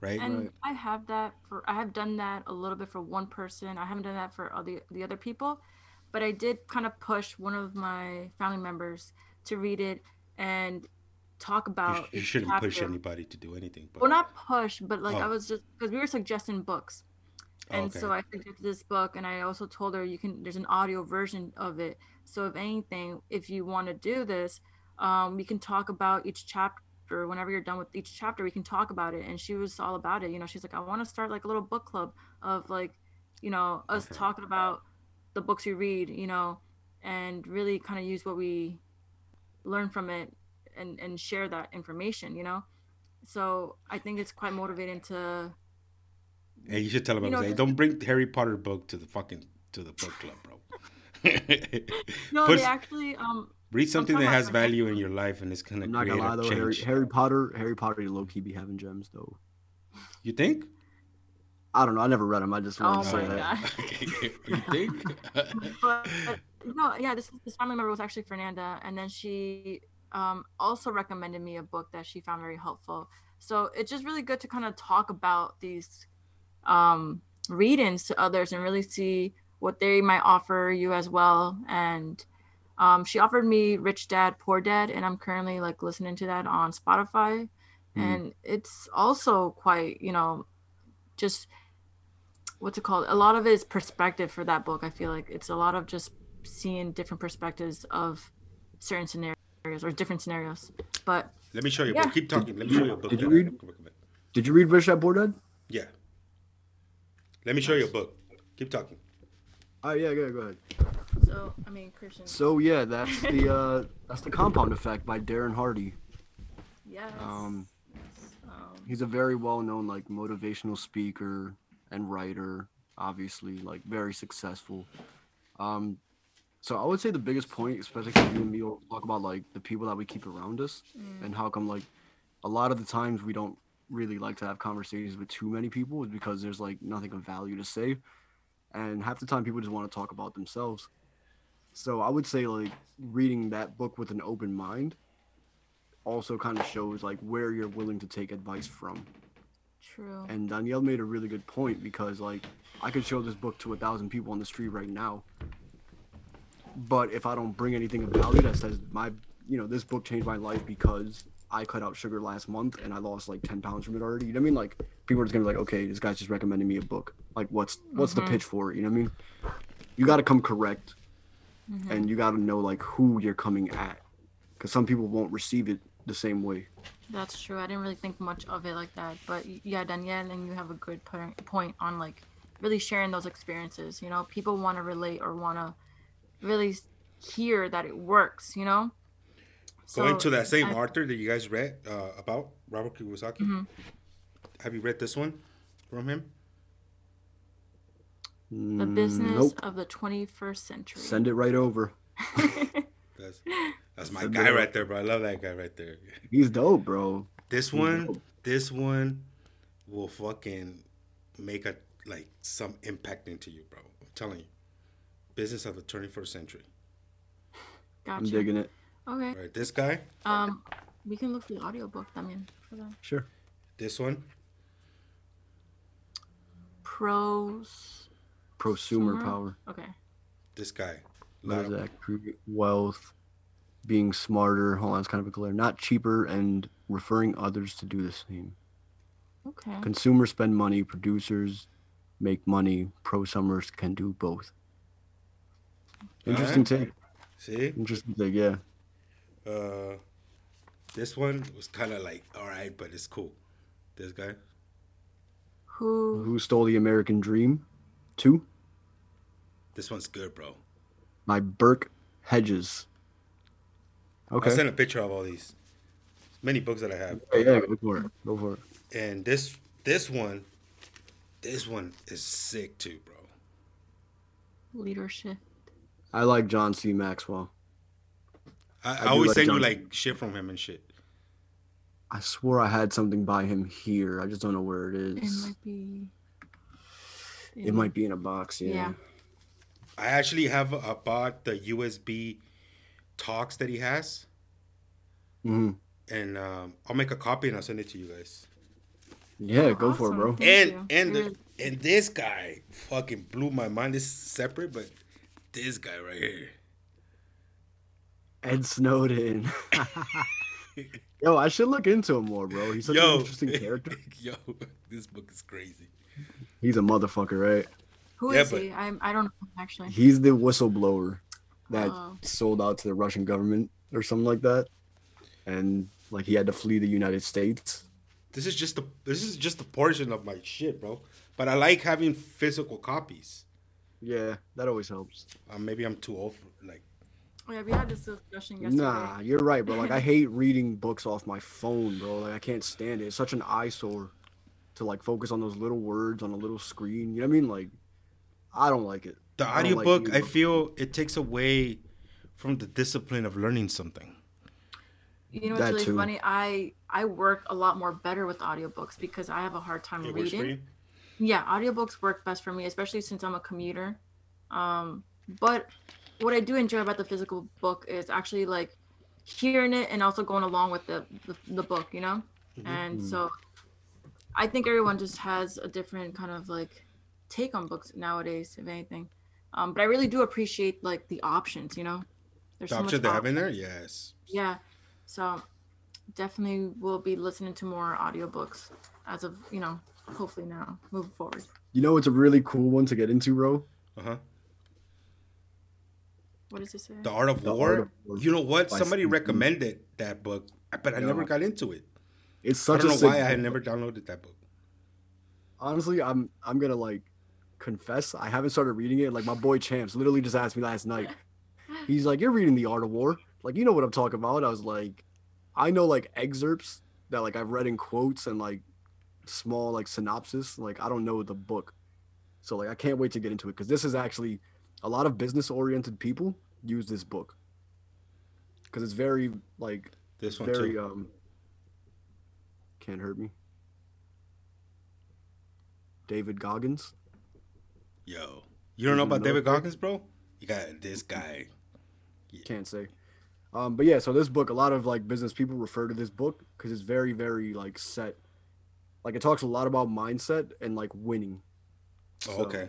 Right. And right. I have that for, I have done that a little bit for one person. I haven't done that for other, the other people, but I did kind of push one of my family members to read it and talk about. You, sh- you shouldn't chapter. push anybody to do anything. But... Well, not push, but like oh. I was just, because we were suggesting books. And oh, okay. so I suggested this book, and I also told her you can, there's an audio version of it. So if anything, if you want to do this, Um, we can talk about each chapter. Whenever you're done with each chapter, we can talk about it. And she was all about it. You know, she's like, I want to start like a little book club of like, you know, us okay. talking about the books we read, you know, and really kind of use what we learn from it and, and share that information, you know? So I think it's quite motivating to. Hey, you should tell them, you know, hey, don't bring the Harry Potter book to the fucking, to the book club, bro. No, Put... they actually, um. Read something that has value in your life, and it's going to create a change. Harry, Harry Potter, Harry Potter, low key be having gems though. You think? I don't know. I never read them. I just want oh to say that. You think? but, but, no, yeah. This this family member was actually Fernanda, and then she um, also recommended me a book that she found very helpful. So it's just really good to kind of talk about these um, read-ins to others and really see what they might offer you as well. And um, she offered me Rich Dad, Poor Dad, and I'm currently like listening to that on Spotify. Mm. And it's also quite, you know, just what's it called? A lot of it is perspective for that book. I feel like it's a lot of just seeing different perspectives of certain scenarios or different scenarios. But let me show you. Yeah. Keep talking. Let me show you a book. Did you read? Did you read Rich Dad Poor Dad? Yeah. Let me show you a book. Keep talking. Oh yeah, go ahead, go ahead. So I mean, Christian. So yeah, that's the uh, that's the Compound Effect by Darren Hardy. Yes. Um, yes. Um, he's a very well-known like motivational speaker and writer, obviously like very successful. Um, so I would say the biggest point, especially because you and me will talk about like the people that we keep around us, mm. and how come like a lot of the times we don't really like to have conversations with too many people is because there's like nothing of value to say. And half the time people just want to talk about themselves. So I would say like reading that book with an open mind also kind of shows like where you're willing to take advice from. True. And Danielle made a really good point because like I could show this book to a thousand people on the street right now. But if I don't bring anything of value that says my, you know, this book changed my life because I cut out sugar last month and I lost like ten pounds from it already. You know what I mean? Like people are just gonna be like, okay, this guy's just recommending me a book. Like what's, what's mm-hmm. the pitch for it? You know what I mean? You got to come correct, mm-hmm. and you got to know like who you're coming at. Cause some people won't receive it the same way. That's true. I didn't really think much of it like that, but yeah, Danielle, and you have a good point on like really sharing those experiences. You know, people want to relate or want to really hear that it works, you know? So going to that same I, Arthur that you guys read uh, about, Robert Kiyosaki. Mm-hmm. Have you read this one from him? The Business nope. of the twenty-first Century. Send it right over. that's, that's my Send guy right there, bro. I love that guy right there. He's dope, bro. This He's one, dope. this one will fucking make a like some impact into you, bro. I'm telling you. Business of the twenty-first Century. Gotcha. I'm digging it. Okay. All right, this guy. Um, we can look for the audiobook, I mean. For that. Sure. This one. Pros. Prosumer power. Okay. This guy. Exact. Wealth. Being smarter. Hold on, it's kind of a glare. Not cheaper and referring others to do the same. Okay. Consumers spend money. Producers make money. Prosumers can do both. Interesting right. take. See? Interesting take, yeah. Uh, this one was kind of like, all right, but it's cool. This guy. Who Who Stole the American Dream? Two. This one's good, bro. By Burke Hedges. Okay. I'll send a picture of all these. There's many books that I have. Yeah, yeah, go for it. Go for it. And this this one, this one is sick too, bro. Leadership. I like John C. Maxwell. I, I always like send John. you like shit from him and shit. I swore I had something by him here. I just don't know where it is. It might be. It, it might be in a box. Yeah. yeah. I actually have a, I bought the U S B talks that he has, mm-hmm. and um, I'll make a copy and I'll send it to you guys. Yeah, oh, go awesome. for it, bro. Thank and you. and the, really... and this guy fucking blew my mind. It's separate, but this guy right here. Ed Snowden. Yo, I should look into him more, bro. He's such Yo. an interesting character. Yo, this book is crazy. He's a motherfucker, right? Who yeah, is but... he? I I don't know, actually. He's the whistleblower that oh. sold out to the Russian government or something like that. And like he had to flee the United States. This is just a, this is just a portion of my shit, bro. But I like having physical copies. Yeah, that always helps. Uh, maybe I'm too old for like Yeah, we had this discussion yesterday. Nah, you're right, bro. Like, I hate reading books off my phone, bro. Like, I can't stand it. It's such an eyesore to, like, focus on those little words on a little screen. You know what I mean? Like, I don't like it. The audiobook, I, like I feel it takes away from the discipline of learning something. You know what's that really too. funny? I, I work a lot more better with audiobooks because I have a hard time it reading. Yeah, audiobooks work best for me, especially since I'm a commuter. Um, but what I do enjoy about the physical book is actually like hearing it and also going along with the the, the book, you know? Mm-hmm. And so I think everyone just has a different kind of like take on books nowadays, if anything. Um, but I really do appreciate like the options, you know? There's the so options they have in there? Yes. Yeah. So definitely will be listening to more audiobooks as of, you know, hopefully now moving forward. You know, it's a really cool one to get into, bro. Uh-huh. What does it say? The Art of the War. Art of War. You know what? Somebody Steve recommended Steve. that book, but I yeah. never got into it. It's such I don't a know sick why book. I had never downloaded that book. Honestly, I'm I'm gonna like confess I haven't started reading it. Like my boy Champs literally just asked me last night. He's like, "You're reading The Art of War? Like you know what I'm talking about?" I was like, "I know like excerpts that like I've read in quotes and like small like synopsis. Like I don't know the book, so like I can't wait to get into it because this is actually." A lot of business-oriented people use this book because it's very like this one very too. um Can't Hurt Me. David Goggins. Yo, you don't know about know David Goggins, bro? You got this guy. Yeah. Can't say. Um, but yeah, so this book, a lot of like business people refer to this book because it's very, very like set. Like it talks a lot about mindset and like winning. Oh, so, okay.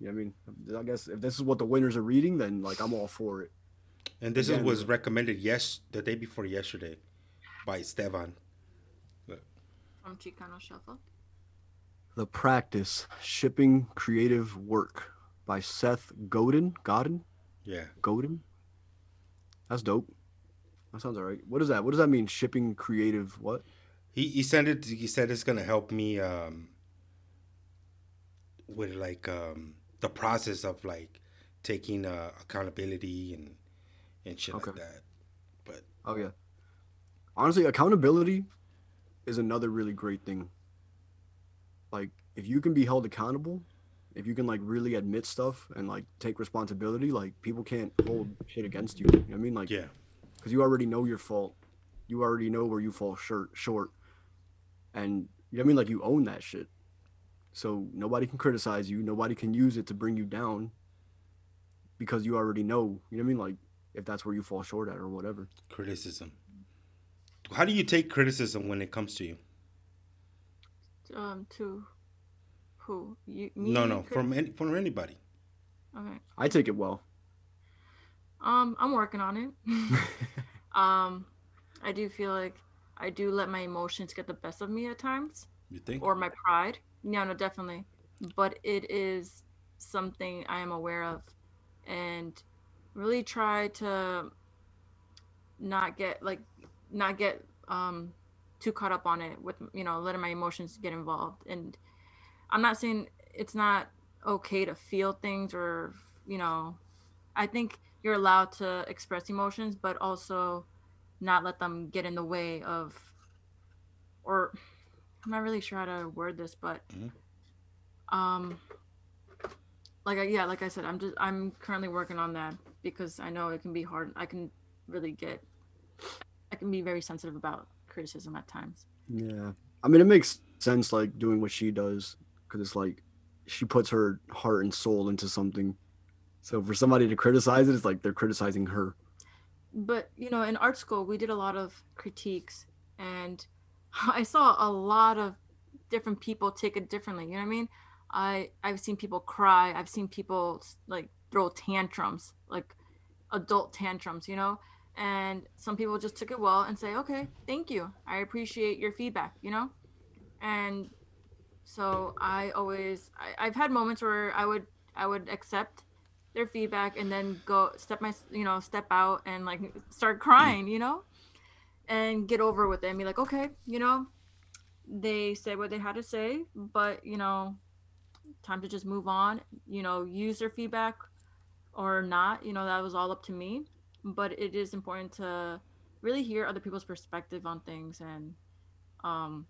Yeah, I mean, I guess if this is what the winners are reading, then like I'm all for it. And this Again, is, was recommended yes the day before yesterday by Esteban. Look. From Chicano Shuffle. The Practice: Shipping Creative Work by Seth Godin. Godin? Yeah. Godin? That's dope. That sounds all right. What is that? What does that mean? Shipping creative what? He he sent it. He said it's gonna help me um, with like. Um, The process of like taking uh, accountability and and shit okay. like that, but oh yeah, honestly, accountability is another really great thing. Like if you can be held accountable, if you can like really admit stuff and like take responsibility, like people can't hold shit against you. You know what I mean, like yeah, because you already know your fault, you already know where you fall short, short, and you know what I mean, like you own that shit. So nobody can criticize you. Nobody can use it to bring you down because you already know, you know what I mean? Like if that's where you fall short at or whatever. Criticism. How do you take criticism when it comes to you? Um, to who? You, me, no, no, from any, from anybody. Okay. I take it well. Um, I'm working on it. um, I do feel like I do let my emotions get the best of me at times. You think? Or my pride. No, no, definitely. But it is something I am aware of and really try to not get like not get um, too caught up on it with, you know, letting my emotions get involved. And I'm not saying it's not okay to feel things or, you know, I think you're allowed to express emotions, but also not let them get in the way of or... I'm not really sure how to word this, but, um, like, I, yeah, like I said, I'm just, I'm currently working on that because I know it can be hard. I can really get, I can be very sensitive about criticism at times. Yeah. I mean, it makes sense, like, doing what she does because it's like she puts her heart and soul into something. So for somebody to criticize it, it's like they're criticizing her. But, you know, in art school, we did a lot of critiques and I saw a lot of different people take it differently. You know what I mean? I, I've seen people cry. I've seen people like throw tantrums, like adult tantrums, you know? And some people just took it well and say, okay, thank you. I appreciate your feedback, you know? And so I always, I, I've had moments where I would, I would accept their feedback and then go step my, you know, step out and like start crying, you know? And get over with it and be like, okay, you know, they said what they had to say, but, you know, time to just move on, you know, use their feedback or not, you know, that was all up to me. But it is important to really hear other people's perspective on things and um,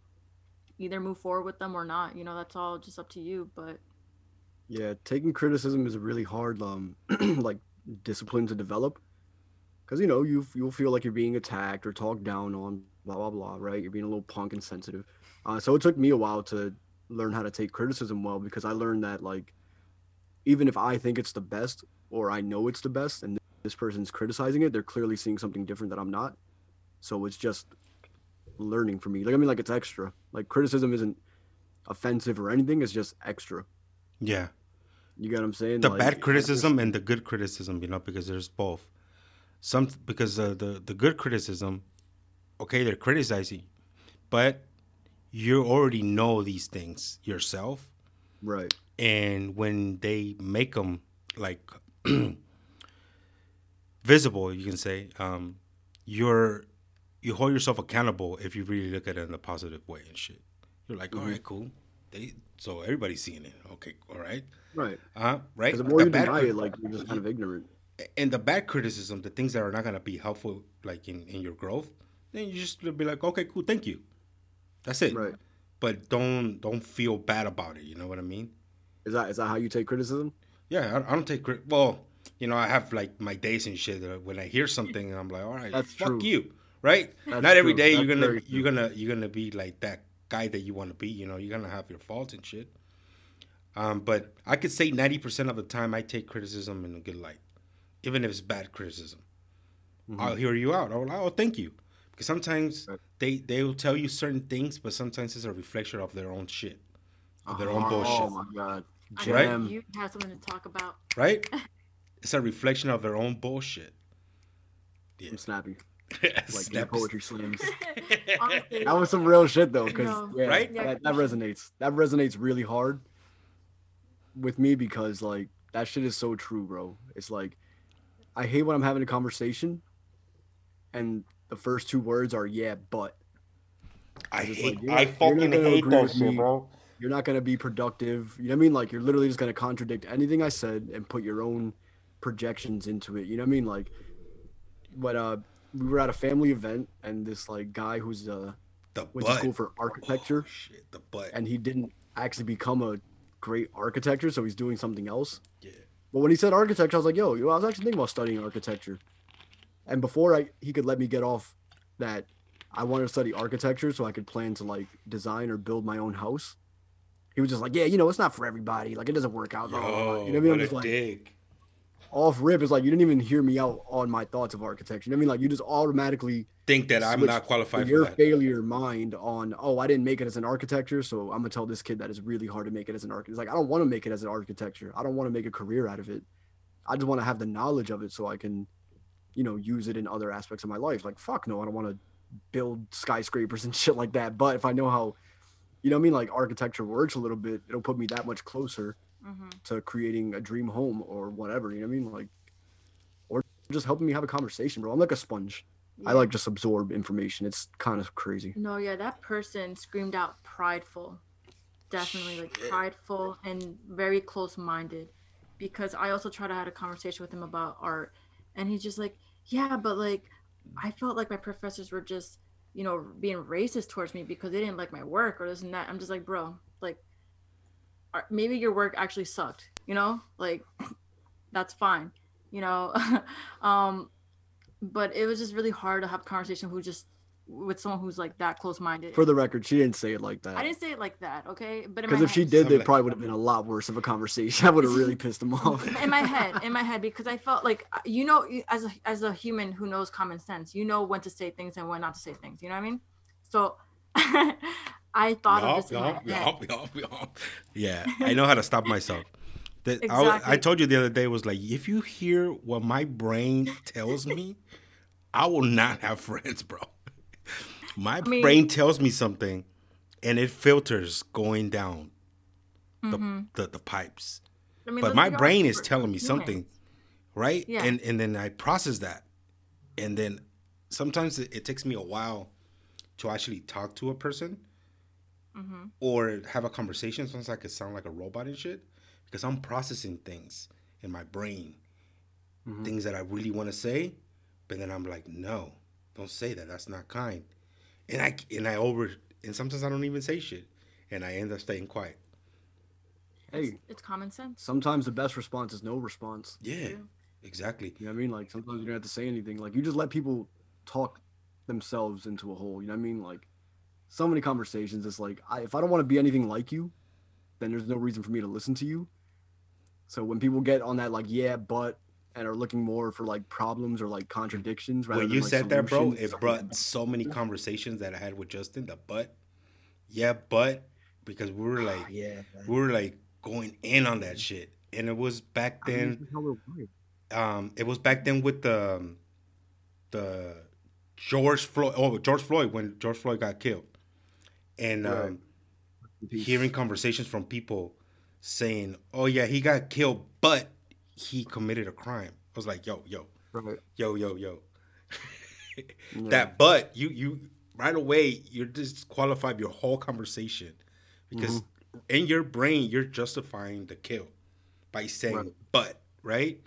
either move forward with them or not, you know, that's all just up to you. But yeah, taking criticism is a really hard, um, like, discipline to develop. Because, you know, you, you'll feel like you're being attacked or talked down on, blah, blah, blah, right? You're being a little punk and sensitive. Uh, so it took me a while to learn how to take criticism well, because I learned that, like, even if I think it's the best or I know it's the best and this person's criticizing it, they're clearly seeing something different that I'm not. So it's just learning for me. Like, I mean, like, it's extra. Like, criticism isn't offensive or anything. It's just extra. Yeah. You got what I'm saying? The like, bad criticism and the good criticism, you know, because there's both. Some because the, the, the good criticism, okay, they're criticizing, but you already know these things yourself. Right. And when they make them, like, visible, you can say, um, you're you hold yourself accountable if you really look at it in a positive way and shit. You're like, mm-hmm. all right, cool. They, so everybody's seeing it. Okay, all right. Right. Uh, right. Because the more the you deny it, like, you're just kind of ignorant. And the bad criticism, the things that are not going to be helpful, like, in, in your growth, then you just be like, okay, cool, thank you. That's it. Right. But don't don't feel bad about it. You know what I mean? Is that is that how you take criticism? Yeah, I, I don't take – well, you know, I have, like, my days and shit. Uh, when I hear something, and I'm like, all right, That's fuck true. you, right? That's not every true. day That's you're going to you're gonna, you're gonna be, like, that guy that you want to be. You know, you're going to have your faults and shit. Um, but I could say ninety percent of the time I take criticism in a good light. Even if it's bad criticism, mm-hmm. I'll hear you out. I'll, oh, thank you. Because sometimes they, they will tell you certain things, but sometimes it's a reflection of their own shit, of their oh, own bullshit. Oh, my God. Right? You have something to talk about. Right? It's a reflection of their own bullshit. Yeah. I'm snappy. like Snaps. Poetry slams. Honestly, that was some real shit, though. Cause, no. yeah, right? Yeah. That, that resonates. That resonates really hard with me because, like, that shit is so true, bro. It's like, I hate when I'm having a conversation and the first two words are, yeah, but. I hate, like, I fucking hate that shit, bro. You're not going to be productive. You know what I mean? Like, you're literally just going to contradict anything I said and put your own projections into it. You know what I mean? Like, but uh, we were at a family event and this, like, guy who's uh, the went butt. to school for architecture. Oh, shit, the butt. And he didn't actually become a great architecture, so he's doing something else. Yeah. But when he said architecture, I was like, yo, you know, I was actually thinking about studying architecture. And before I he could let me get off that, I wanted to study architecture so I could plan to, like, design or build my own house. He was just like, yeah, you know, it's not for everybody. Like, it doesn't work out. Yo, blah, blah, blah. You know what I mean? I'm just like, dig. Off rip is like, you didn't even hear me out on my thoughts of architecture. You know what I mean? Like, you just automatically think that I'm not qualified for your that. failure mind on, oh, I didn't make it as an architecture, so I'm going to tell this kid that it's really hard to make it as an architect. It's like, I don't want to make it as an architecture. I don't want to make a career out of it. I just want to have the knowledge of it so I can, you know, use it in other aspects of my life. Like, fuck no, I don't want to build skyscrapers and shit like that. But if I know how, you know what I mean, like, architecture works a little bit, it'll put me that much closer mm-hmm. to creating a dream home or whatever, you know what I mean? Like, or just helping me have a conversation, bro. I'm like a sponge. Yeah. I like just absorb information. It's kind of crazy. No, yeah, that person screamed out prideful. Definitely, like, prideful and very close-minded, because I also tried to have a conversation with him about art, and he's just like, yeah, but, like, I felt like my professors were just, you know, being racist towards me because they didn't like my work or this and that. I'm just like, bro, like, maybe your work actually sucked, you know, like, that's fine, you know. um but it was just really hard to have a conversation who just with someone who's, like, that close-minded. For the record, she didn't say it like that. I didn't say it like that, okay? But because if head, she did, it probably would have been a lot worse of a conversation. I would have really pissed them off. In my head, in my head, because I felt like, you know, as a, as a human who knows common sense, you know when to say things and when not to say things. You know what I mean? So I thought yop, of this. Yop, in my head. Yop, yop, yop. Yeah, I know how to stop myself. That exactly. I, I told you the other day, was like, if you hear what my brain tells me, I will not have friends, bro. My I mean, brain tells me something, and it filters going down mm-hmm. the, the the pipes. I mean, but my brain is telling me something, right? Yeah. And and then I process that. And then sometimes it, it takes me a while to actually talk to a person mm-hmm. or have a conversation. Sometimes I could sound like a robot and shit because I'm processing things in my brain, mm-hmm. things that I really want to say, but then I'm like, no, don't say that. That's not kind. And I and I over and sometimes I don't even say shit, and I end up staying quiet. Hey, it's, it's common sense. Sometimes the best response is no response. Yeah, yeah, exactly. You know what I mean? Like, sometimes you don't have to say anything. Like, you just let people talk themselves into a hole. You know what I mean? Like, so many conversations. It's like, I, if I don't want to be anything like you, then there's no reason for me to listen to you. So when people get on that, like, yeah, but, and are looking more for like problems or like contradictions. Rather when than, you like, said that, bro, it brought so many conversations that I had with Justin, the but, yeah, but, because we were like, oh, yeah, we were like going in on that shit. And it was back then, um, it was back then with the, the George Floyd, oh, George Floyd, when George Floyd got killed. And right. um, hearing conversations from people saying, oh yeah, he got killed, but he committed a crime. I was like, yo, yo, right. yo, yo, yo. yeah. That but, you, you right away, you're disqualified your whole conversation because mm-hmm. in your brain, you're justifying the kill by saying right. but, right?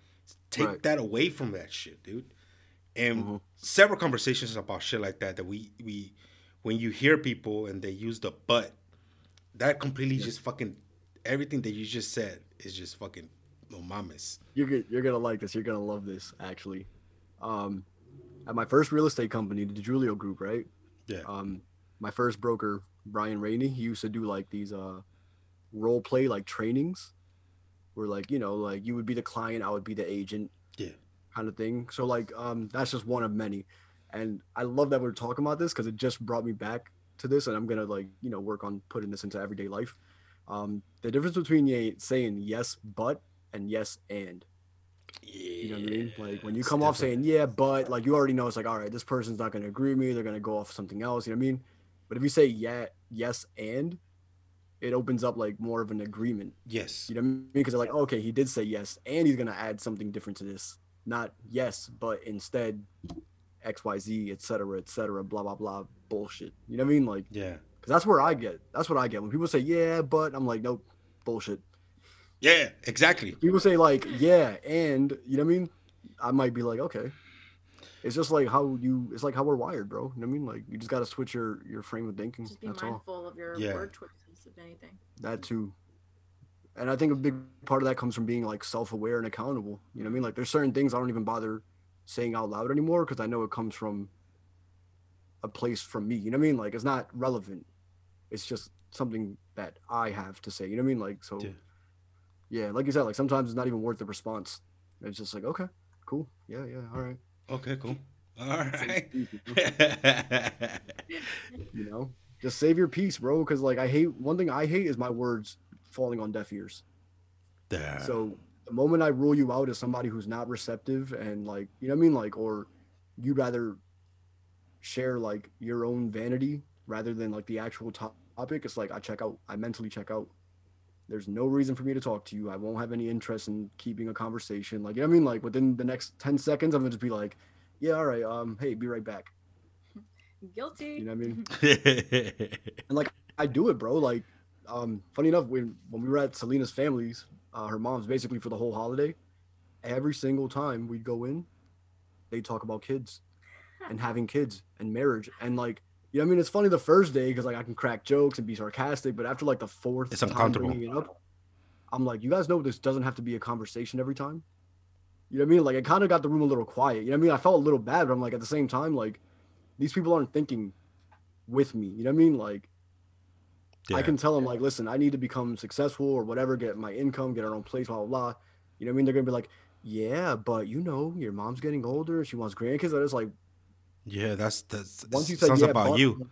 Take right. that away from that shit, dude. And mm-hmm. several conversations about shit like that, that we, we, when you hear people and they use the but, that completely yeah. just fucking, everything that you just said is just fucking no mames. You're good. You're gonna like this. You're gonna love this. Actually, um, at my first real estate company, the Julio Group, right? Yeah. Um, my first broker, Brian Rainey, he used to do like these uh, role play like trainings, where like you know like you would be the client, I would be the agent. Yeah. Kind of thing. So like um, that's just one of many, and I love that we're talking about this because it just brought me back to this, and I'm gonna like you know work on putting this into everyday life. Um, the difference between saying yes but and yes and yeah, you know what I mean? Like when you come off saying yeah but, like you already know it's like, all right, this person's not going to agree with me, they're going to go off something else, you know what I mean? But if you say yeah yes and, it opens up like more of an agreement. Yes, you know what I mean? Because they're like, oh, okay, he did say yes and he's going to add something different to this, not yes but instead X Y Z, etc, etc, blah blah blah bullshit, you know what I mean? Like yeah, because that's where I get that's what I get when people say yeah but, I'm like, nope, bullshit. Yeah, exactly. People say like, yeah, and, you know what I mean? I might be like, okay. It's just like how you, it's like how we're wired, bro. You know what I mean? Like you just got to switch your, your frame of thinking. Just be That's mindful all. of your yeah. word choices, if anything. That too. And I think a big part of that comes from being like self-aware and accountable. You know what I mean? Like there's certain things I don't even bother saying out loud anymore because I know it comes from a place from me. You know what I mean? Like it's not relevant. It's just something that I have to say. You know what I mean? Like, so... Yeah. Yeah, like you said, like sometimes it's not even worth the response. It's just like, okay, cool. Yeah, yeah, all right. Okay, cool. All right. You know, just save your peace, bro. Because like I hate, one thing I hate is my words falling on deaf ears. Damn. So the moment I rule you out as somebody who's not receptive and like, you know what I mean? Like, or you'd rather share like your own vanity rather than like the actual topic. It's like I check out, I mentally check out. There's no reason for me to talk to you. I won't have any interest in keeping a conversation. Like, you know what I mean? Like within the next ten seconds, I'm going to just be like, yeah, all right. Um, Hey, be right back. Guilty. You know what I mean? And like, I do it, bro. Like, um, funny enough, when, when we were at Selena's family's, uh, her mom's basically for the whole holiday, every single time we'd go in, they talk about kids and having kids and marriage. And like, you know what I mean? It's funny the first day because like I can crack jokes and be sarcastic, but after like the fourth it's time bringing it up, I'm like, you guys know this doesn't have to be a conversation every time. You know what I mean? Like it kind of got the room a little quiet. You know what I mean? I felt a little bad, but I'm like at the same time, like these people aren't thinking with me. You know what I mean? Like yeah. I can tell them like, listen, I need to become successful or whatever, get my income, get our own place, blah, blah, blah. You know what I mean? They're going to be like, yeah, but you know, your mom's getting older. She wants grandkids. I just like, yeah, that's that's Once you say, sounds yeah, about but, you.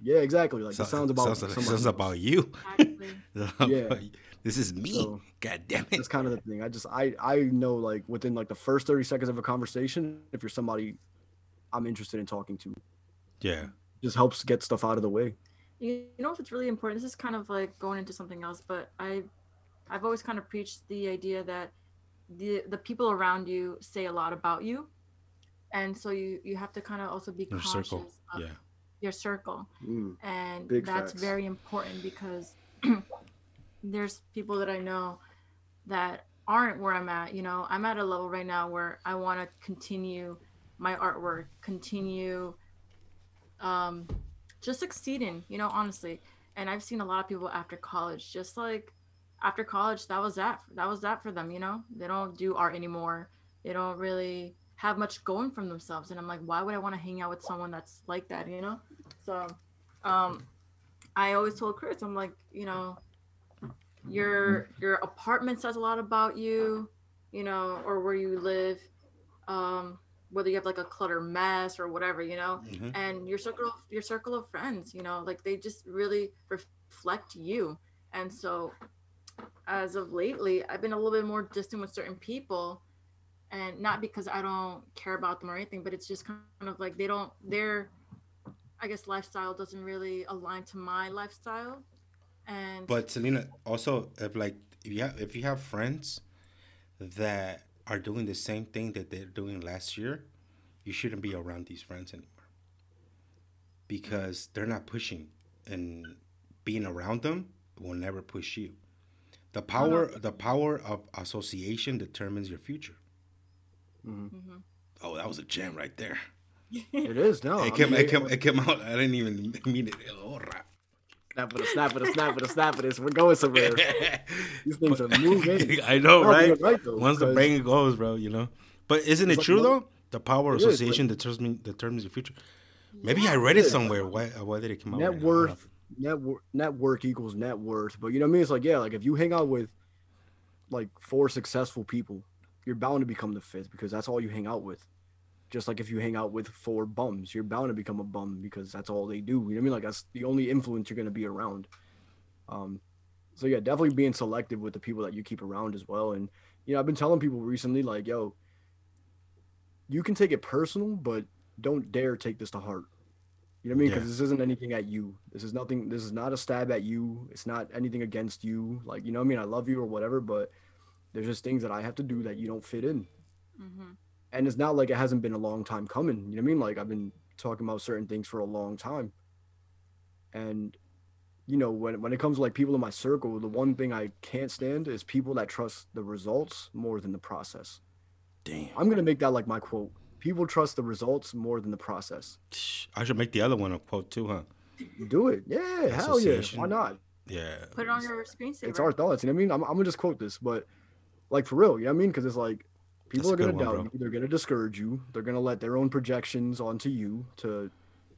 Yeah, exactly. Like so, it sounds about sounds, like, sounds about you. Yeah, this is me. So, God damn it. That's kind of the thing. I just I I know like within like the first thirty seconds of a conversation, if you're somebody I'm interested in talking to, yeah, just helps get stuff out of the way. You know if it's really important. This is kind of like going into something else, but I I've always kind of preached the idea that the the people around you say a lot about you. And so you, you have to kind of also be your cautious circle. of yeah. your circle. Mm, and that's facts. very important because there's people that I know that aren't where I'm at. You know, I'm at a level right now where I want to continue my artwork, continue um, just succeeding, you know, honestly. And I've seen a lot of people after college, just like after college, that was that. That was that for them, you know. They don't do art anymore. They don't really have much going from themselves, and I'm like, why would I want to hang out with someone that's like that, you know? So um, I always told Chris, I'm like, you know, your your apartment says a lot about you, you know, or where you live, um, whether you have like a clutter mess or whatever, you know, mm-hmm. and your circle of, your circle of friends, you know, like they just really reflect you. And so as of lately, I've been a little bit more distant with certain people, and not because I don't care about them or anything, but it's just kind of like they don't, their, I guess, lifestyle doesn't really align to my lifestyle. And but Selena, also, if like if you have, if you have friends that are doing the same thing that they're doing last year, you shouldn't be around these friends anymore, because they're not pushing, and being around them will never push you. The power, uh-huh. the power of association determines your future. Mm-hmm. Mm-hmm. Oh, that was a gem right there. It is, no. It came, I mean, it, came, it came out. I didn't even mean it. Snap it, snap it, snap it, snap it. We're going somewhere. These things but, are moving. I know, right? right though, Once the brain goes, bro, you know. But isn't it like, true, though? The power of association is, determines, determines your future. Maybe I read it somewhere. Why, why did it come out? Net right worth, net, wor- net worth equals net worth. But you know what I mean? It's like, yeah, like if you hang out with like four successful people, you're bound to become the fifth, because that's all you hang out with. Just like if you hang out with four bums, you're bound to become a bum, because that's all they do. You know what I mean? Like that's the only influence you're going to be around. Um, so yeah, definitely being selective with the people that you keep around as well. And, you know, I've been telling people recently, like, yo, you can take it personal, but don't dare take this to heart. You know what I mean? Because yeah. this isn't anything at you. This is nothing. This is not a stab at you. It's not anything against you. Like, you know what I mean? I love you or whatever, but there's just things that I have to do that you don't fit in. Mm-hmm. And it's not like it hasn't been a long time coming. You know what I mean? Like I've been talking about certain things for a long time. And, you know, when when it comes to like people in my circle, the one thing I can't stand is people that trust the results more than the process. Damn. I'm going to make that like my quote. People trust the results more than the process. I should make the other one a quote too, huh? Do it. Yeah. Hell yeah. Why not? Yeah. Put it on your screensaver. It's our thoughts. You know what I mean? I'm, I'm going to just quote this, but like for real, you know what I mean? Because it's like, people That's are going to doubt bro. you. They're going to discourage you. They're going to let their own projections onto you to,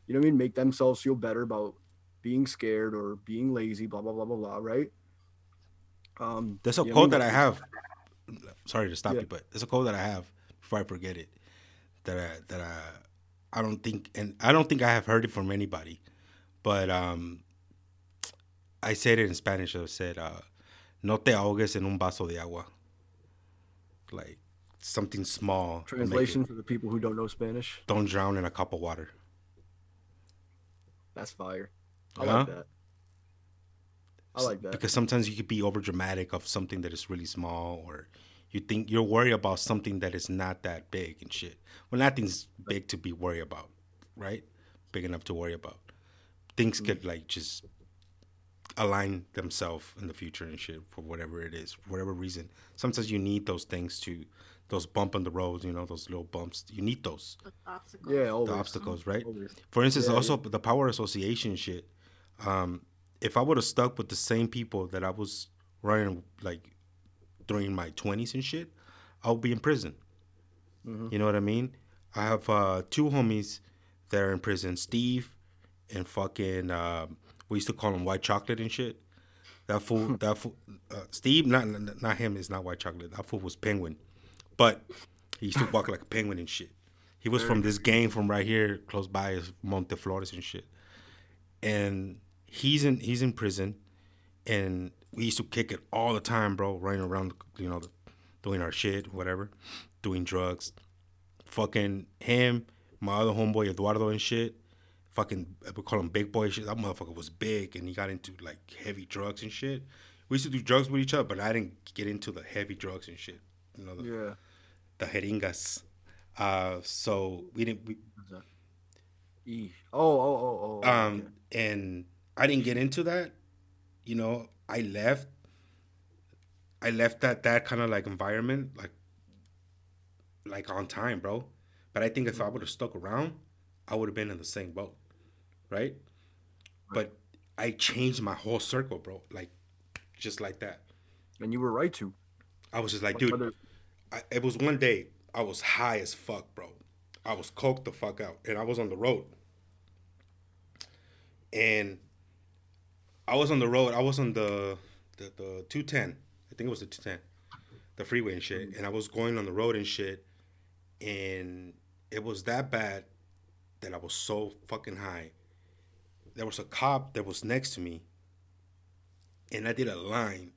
you know what I mean, make themselves feel better about being scared or being lazy, blah, blah, blah, blah, blah, right? Um, There's a quote I mean? that I have. Sorry to stop yeah. you, but there's a quote that I have before I forget it that I, that I, I don't think, and I don't think I have heard it from anybody, but um, I said it in Spanish. I said, uh, no te ahogues en un vaso de agua. Like, something small. Translation for the people who don't know Spanish. Don't drown in a cup of water. That's fire. I uh-huh. like that. I like that. Because sometimes you could be over dramatic of something that is really small, or you think you're worried about something that is not that big and shit. Well, nothing's big to be worried about, right? Big enough to worry about. Things mm-hmm. could like just align themselves in the future and shit for whatever it is, for whatever reason. Sometimes you need those things to those bump on the road, you know, those little bumps. You need those. The obstacles. Yeah, always. The obstacles, right? Always. For instance, yeah, also yeah. the power association shit. Um, if I would have stuck with the same people that I was running, like, during my twenties and shit, I would be in prison. Mm-hmm. You know what I mean? I have uh, two homies that are in prison, Steve and fucking, uh, we used to call him White Chocolate and shit. That fool, that fool, uh, Steve, not not him, it's not White Chocolate. That fool was Penguin. But he used to walk like a penguin and shit. He was from this gang from right here, close by, is Monteflores and shit. And he's in he's in prison, and we used to kick it all the time, bro, running around, you know, doing our shit, whatever, doing drugs. Fucking him, my other homeboy Eduardo and shit. Fucking, we call him Big Boy and shit. That motherfucker was big, and he got into like heavy drugs and shit. We used to do drugs with each other, but I didn't get into the heavy drugs and shit. You know, the, yeah. the heringas. Uh, so we didn't. We, oh, oh, oh, oh. Um, yeah. And I didn't get into that. You know, I left. I left that that kind of like environment, like, like on time, bro. But I think if I would have stuck around, I would have been in the same boat, right? But I changed my whole circle, bro. Like, just like that. And you were right to. I was just like, dude, I, it was one day I was high as fuck, bro. I was coked the fuck out, and I was on the road. and I was on the road. I was on the the, the two ten. I think it was the two ten, the freeway and shit. And I was going on the road and shit, and it was that bad that I was so fucking high. There was a cop that was next to me, and I did a line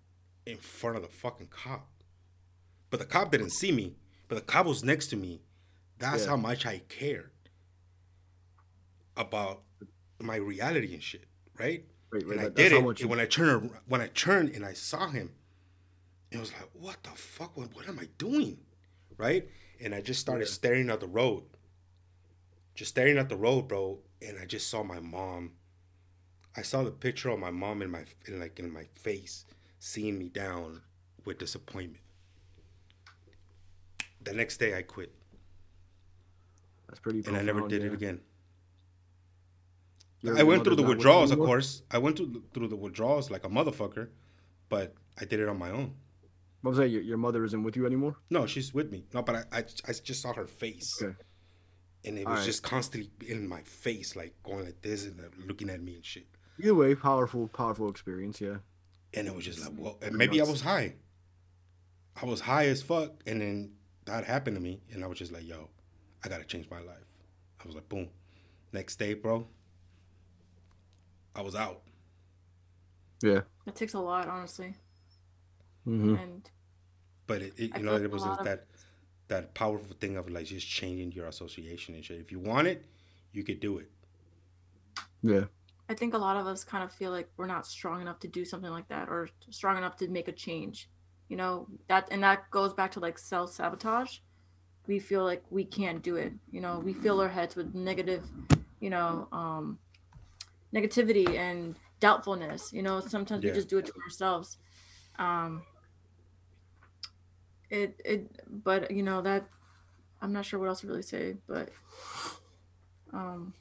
in front of the fucking cop. But the cop didn't see me, but the cop was next to me. That's yeah. how much I cared about my reality and shit, right? Right, right and I did it. You... And when I turned, when I turned and I saw him, it was like, what the fuck? What, what am I doing, right? And I just started yeah. staring at the road, just staring at the road, bro. And I just saw my mom. I saw the picture of my mom in my in like in my face, seeing me down with disappointment. The next day, I quit. That's pretty profound, and I never did yeah. it again. I went through the withdrawals, of course. I went through through the withdrawals like a motherfucker, but I did it on my own. What was that? Your, your mother isn't with you anymore? No, she's with me. No, but I I, I just saw her face. Okay. And it was right. just constantly in my face, like going like this and looking at me and shit. Either way, powerful, powerful experience, yeah. And it was just like, well, and maybe I was high. I was high as fuck, and then that happened to me, and I was just like, yo, I gotta change my life. I was like, boom. Next day, bro, I was out. Yeah. It takes a lot, honestly. Mm-hmm. And but it, it you know, it was that. Of- that powerful thing of like just changing your association and shit. If you want it, you could do it. Yeah. I think a lot of us kind of feel like we're not strong enough to do something like that or strong enough to make a change, you know, that, and that goes back to like self-sabotage. We feel like we can't do it. You know, we fill our heads with negative, you know, um, negativity and doubtfulness, you know, sometimes yeah. we just do it to ourselves. Um, It it but you know that I'm not sure what else to really say, but um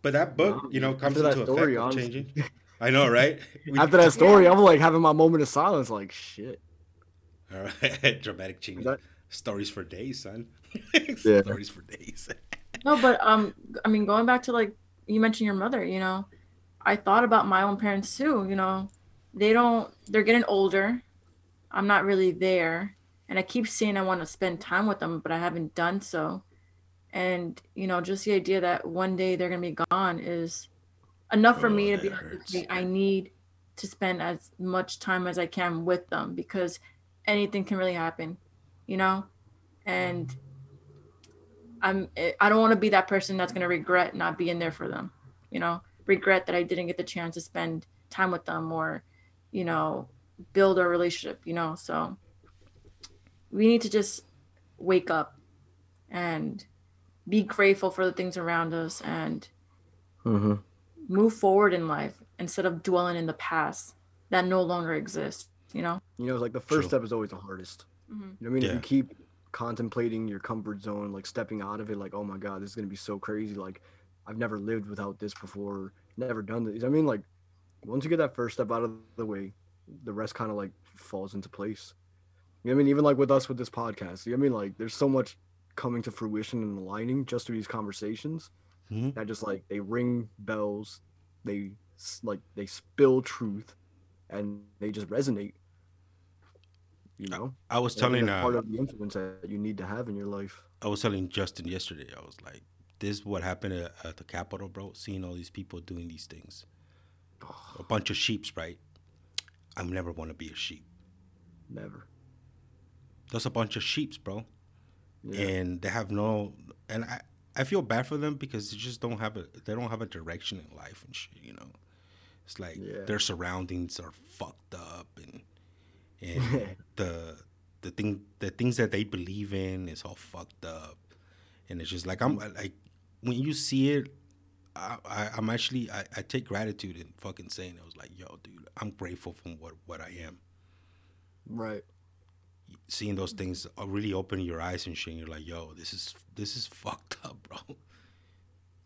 but that book, you know, comes into story, effect of changing. I know, right? We, after that story, yeah. I'm like having my moment of silence, like shit. All right. Dramatic change. That... Stories for days, son. yeah. Stories for days. No, but um I mean going back to like you mentioned your mother, you know, I thought about my own parents too, you know. They don't they're getting older. I'm not really there. And I keep saying I want to spend time with them, but I haven't done so. And, you know, just the idea that one day they're going to be gone is enough for oh, me to be like, I need to spend as much time as I can with them because anything can really happen, you know? And I'm, I don't want to be that person that's going to regret not being there for them, you know, regret that I didn't get the chance to spend time with them or, you know, build a relationship, you know? So we need to just wake up and be grateful for the things around us and mm-hmm. move forward in life instead of dwelling in the past that no longer exists, you know? You know, it's like the first True. step is always the hardest. Mm-hmm. You know what I mean? Yeah. If you keep contemplating your comfort zone, like stepping out of it, like, oh my God, this is going to be so crazy. Like, I've never lived without this before, never done this. I mean, like, once you get that first step out of the way, the rest kind of like falls into place. You know what I mean? Even like with us with this podcast, you know what I mean? Like there's so much coming to fruition and aligning just through these conversations mm-hmm. that just like they ring bells, they like they spill truth and they just resonate, you know? I was telling uh, part of the influence that you need to have in your life. I was telling Justin yesterday, I was like, this is what happened at, at the Capitol, bro, seeing all these people doing these things. Oh. A bunch of sheeps, right? I never want to be a sheep. Never. That's a bunch of sheeps, bro. Yeah. And they have no, and I, I feel bad for them because they just don't have a, they don't have a direction in life and shit, you know? It's like yeah. their surroundings are fucked up and, and the, the thing, the things that they believe in is all fucked up. And it's just like, I'm like, when you see it, I, I I'm actually, I, I take gratitude in fucking saying it. I was like, yo, dude, I'm grateful for what, what I am. Right. Seeing those things really open your eyes and shit. And you're like, yo, this is this is fucked up, bro.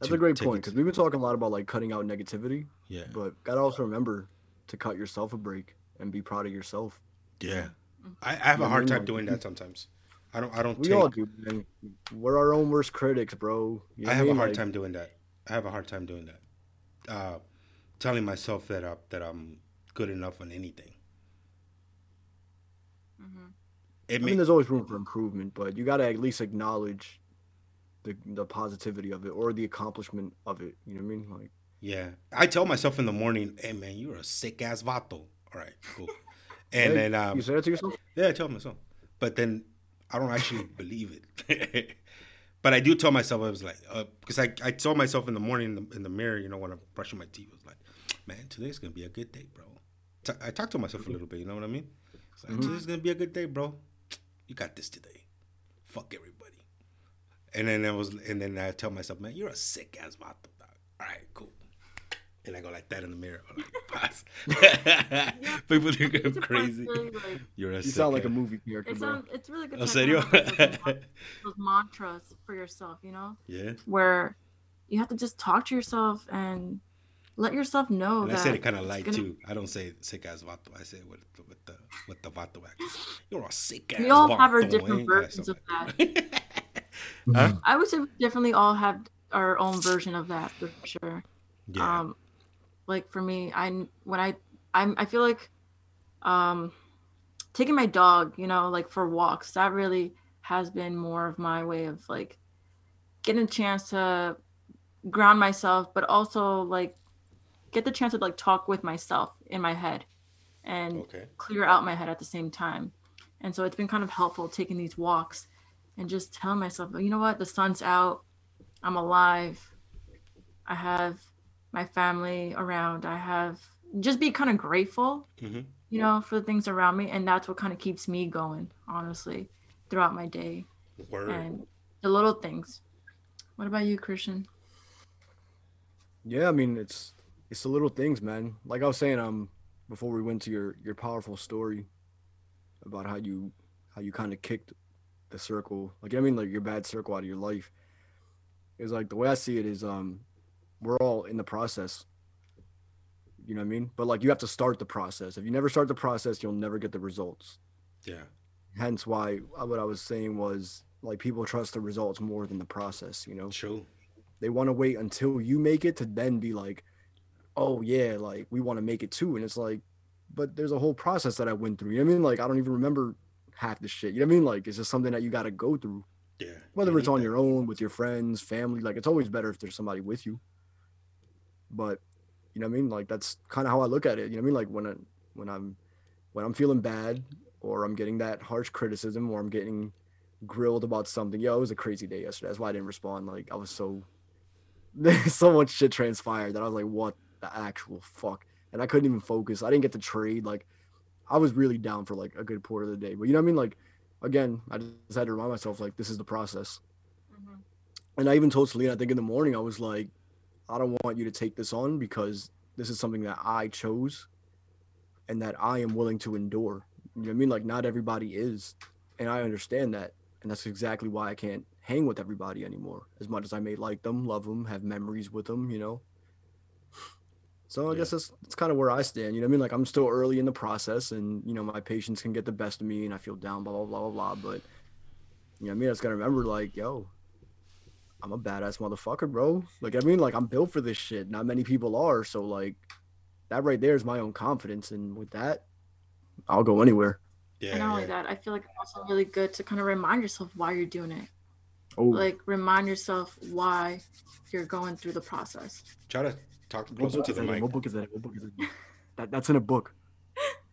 That's to a great point because we've been talking a lot about like cutting out negativity. Yeah. But gotta also remember to cut yourself a break and be proud of yourself. Yeah. I, I have yeah, a hard time like, doing that sometimes. I don't. I don't. We take... all do. Man. We're our own worst critics, bro. You know I have I mean? a hard like... time doing that. I have a hard time doing that. Uh, telling myself that I, that I'm good enough on anything. Mm-hmm. It I may- mean, there's always room for improvement, but you got to at least acknowledge the the positivity of it or the accomplishment of it. You know what I mean? Like, yeah, I tell myself in the morning, "Hey, man, you're a sick ass vato." All right, cool. And hey, then um, you say that to yourself? Yeah, I tell myself, but then I don't actually believe it. But I do tell myself, I was like, because uh, I I tell myself in the morning in the, in the mirror, you know, when I'm brushing my teeth, I was like, "Man, today's gonna be a good day, bro." T- I talk to myself a little bit, you know what I mean? It's like, mm-hmm. This is gonna be a good day, bro. You got this today. Fuck everybody. And then I was, and then I tell myself, man, you're a sick ass vato, dog. All right, cool. And I go like that in the mirror, I'm like, people think I'm crazy. Thing, like, you're a you sick sound like ass. A movie character. It sounds, it's really good. To have those, those mantras for yourself, you know? Yeah. Where you have to just talk to yourself and let yourself know and that. I said it kind of light gonna... too. I don't say sick ass vato. I say it with, with the with the vato accent. You're a sick ass vato. We all vato, have our different ain't? versions of that. Huh? I would say we definitely all have our own version of that for sure. Yeah. Um, like for me, I when I I'm, I feel like um, taking my dog, you know, like for walks, that really has been more of my way of like getting a chance to ground myself, but also like. Get the chance to like talk with myself in my head and okay. clear out my head at the same time. And so it's been kind of helpful taking these walks and just telling myself, you know what, the sun's out, I'm alive, I have my family around, I have just be kind of grateful, mm-hmm. you know, for the things around me. And that's what kind of keeps me going, honestly, throughout my day. Word. And the little things. What about you, Christian? Yeah, I mean, it's It's the little things, man. Like I was saying, um, before we went to your, your powerful story about how you how you kind of kicked the circle, like I mean, like your bad circle out of your life. It's like the way I see it is, um, we're all in the process. You know what I mean? But like you have to start the process. If you never start the process, you'll never get the results. Yeah. Hence why what I was saying was like people trust the results more than the process. You know? True. They want to wait until you make it to then be like. Oh yeah, like we want to make it too. And it's like, but there's a whole process that I went through. You know what I mean? Like, I don't even remember half the shit. You know what I mean? Like, it's just something that you got to go through. Yeah. Whether it's on your own, with your friends, family, like it's always better if there's somebody with you. But you know what I mean? Like, that's kind of how I look at it. You know what I mean? Like when, I, when I'm, when I'm feeling bad or I'm getting that harsh criticism or I'm getting grilled about something. Yo, it was a crazy day yesterday. That's why I didn't respond. Like I was so, so much shit transpired that I was like, what? The actual fuck, and I couldn't even focus. I didn't get to trade. Like, I was really down for like a good part of the day. But you know what I mean? Like, again, I just had to remind myself like this is the process. Mm-hmm. And I even told Selena, I think in the morning, I was like, I don't want you to take this on because this is something that I chose, and that I am willing to endure. You know what I mean? Like, not everybody is, and I understand that, and that's exactly why I can't hang with everybody anymore. As much as I may like them, love them, have memories with them, you know. So I yeah. guess that's, that's kind of where I stand. You know what I mean? Like, I'm still early in the process and, you know, my patience can get the best of me and I feel down, blah, blah, blah, blah, blah. But, you know what I mean? I just got to remember, like, yo, I'm a badass motherfucker, bro. Like, I mean, like, I'm built for this shit. Not many people are. So, like, that right there is my own confidence. And with that, I'll go anywhere. Yeah. And not only that, I feel like it's also really good to kind of remind yourself why you're doing it. Oh. Like, remind yourself why you're going through the process. Try to... Talk closer to the mic. What book is that? What book is it? That, that's in a book.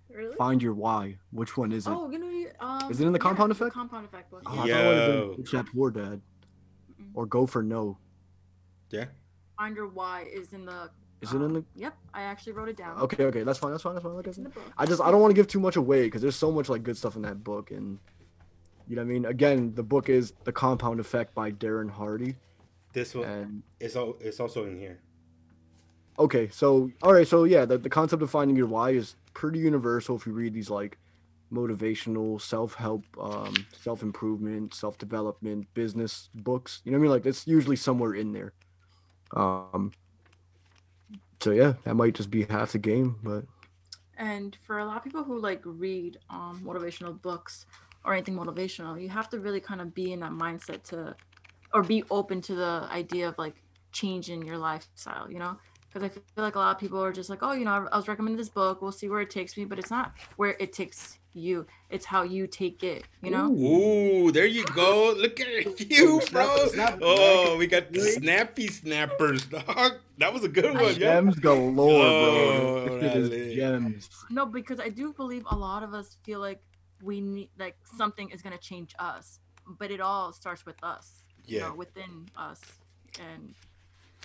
Really? Find your why. Which one is it? Oh, you know, um, is it in the yeah, Compound Effect? The Compound Effect book. Oh, yeah. I thought it would have been Rich Dad Poor Dad, mm-hmm. or Go for No. Yeah. Find your why is in the. Is um, it in the? Yep, I actually wrote it down. Okay, okay, that's fine, that's fine, that's fine. Like it's in the book. I just I don't want to give too much away because there's so much like good stuff in that book, and you know what I mean. Again, the book is The Compound Effect by Darren Hardy. This one. And... It's all. It's also in here. Okay, so, all right, so yeah, the, the concept of finding your why is pretty universal if you read these, like, motivational, self-help, um, self-improvement, self-development, business books. You know what I mean? Like, that's usually somewhere in there. Um. So, yeah, that might just be half the game, but... And for a lot of people who, like, read um, motivational books or anything motivational, you have to really kind of be in that mindset to... Or be open to the idea of, like, change in your lifestyle, you know? Because I feel like a lot of people are just like, oh, you know, I was recommended this book. We'll see where it takes me. But it's not where it takes you. It's how you take it, you know? Ooh, there you go. Look at you, bro. Oh, we got the snappy snappers, dog. That was a good one. I, yeah. Gems galore, oh, bro. Right. Gems. No, because I do believe a lot of us feel like we need, like something is going to change us. But it all starts with us, yeah. you know, within us. And...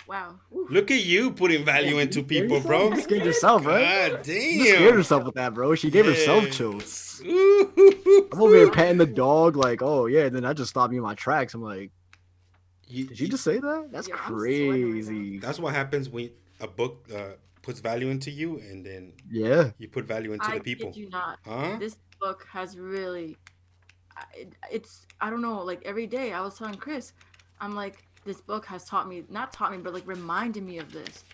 wow. Oof. Look at you putting value yeah, into people, bro. You scared yourself, right? God damn. You scared herself with that, bro. She gave yeah. herself chills. I'm over here patting the dog like, oh, yeah. And then I just stopped me in my tracks. I'm like, did you just say that? That's yeah, crazy. Right. That's what happens when a book uh, puts value into you and then yeah, you put value into I the people. I kid you not. Huh? This book has really, it, it's, I don't know, like every day I was telling Chris, I'm like, this book has taught me, not taught me, but like reminded me of this,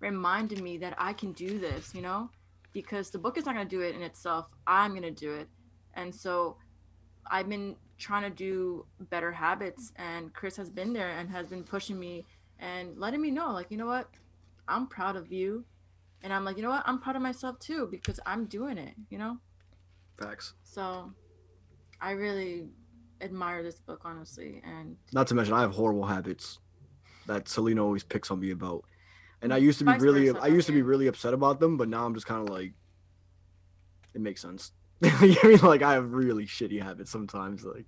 reminded me that I can do this, you know, because the book is not going to do it in itself. I'm going to do it. And so I've been trying to do better habits, and Chris has been there and has been pushing me and letting me know, like, you know what, I'm proud of you. And I'm like, you know what, I'm proud of myself too, because I'm doing it, you know? Facts. So I really admire this book, honestly. And not to mention I have horrible habits that Selena always picks on me about, and I used to be really I used to be really upset about them, but now I'm just kind of like, it makes sense. You know, like I have really shitty habits sometimes, like,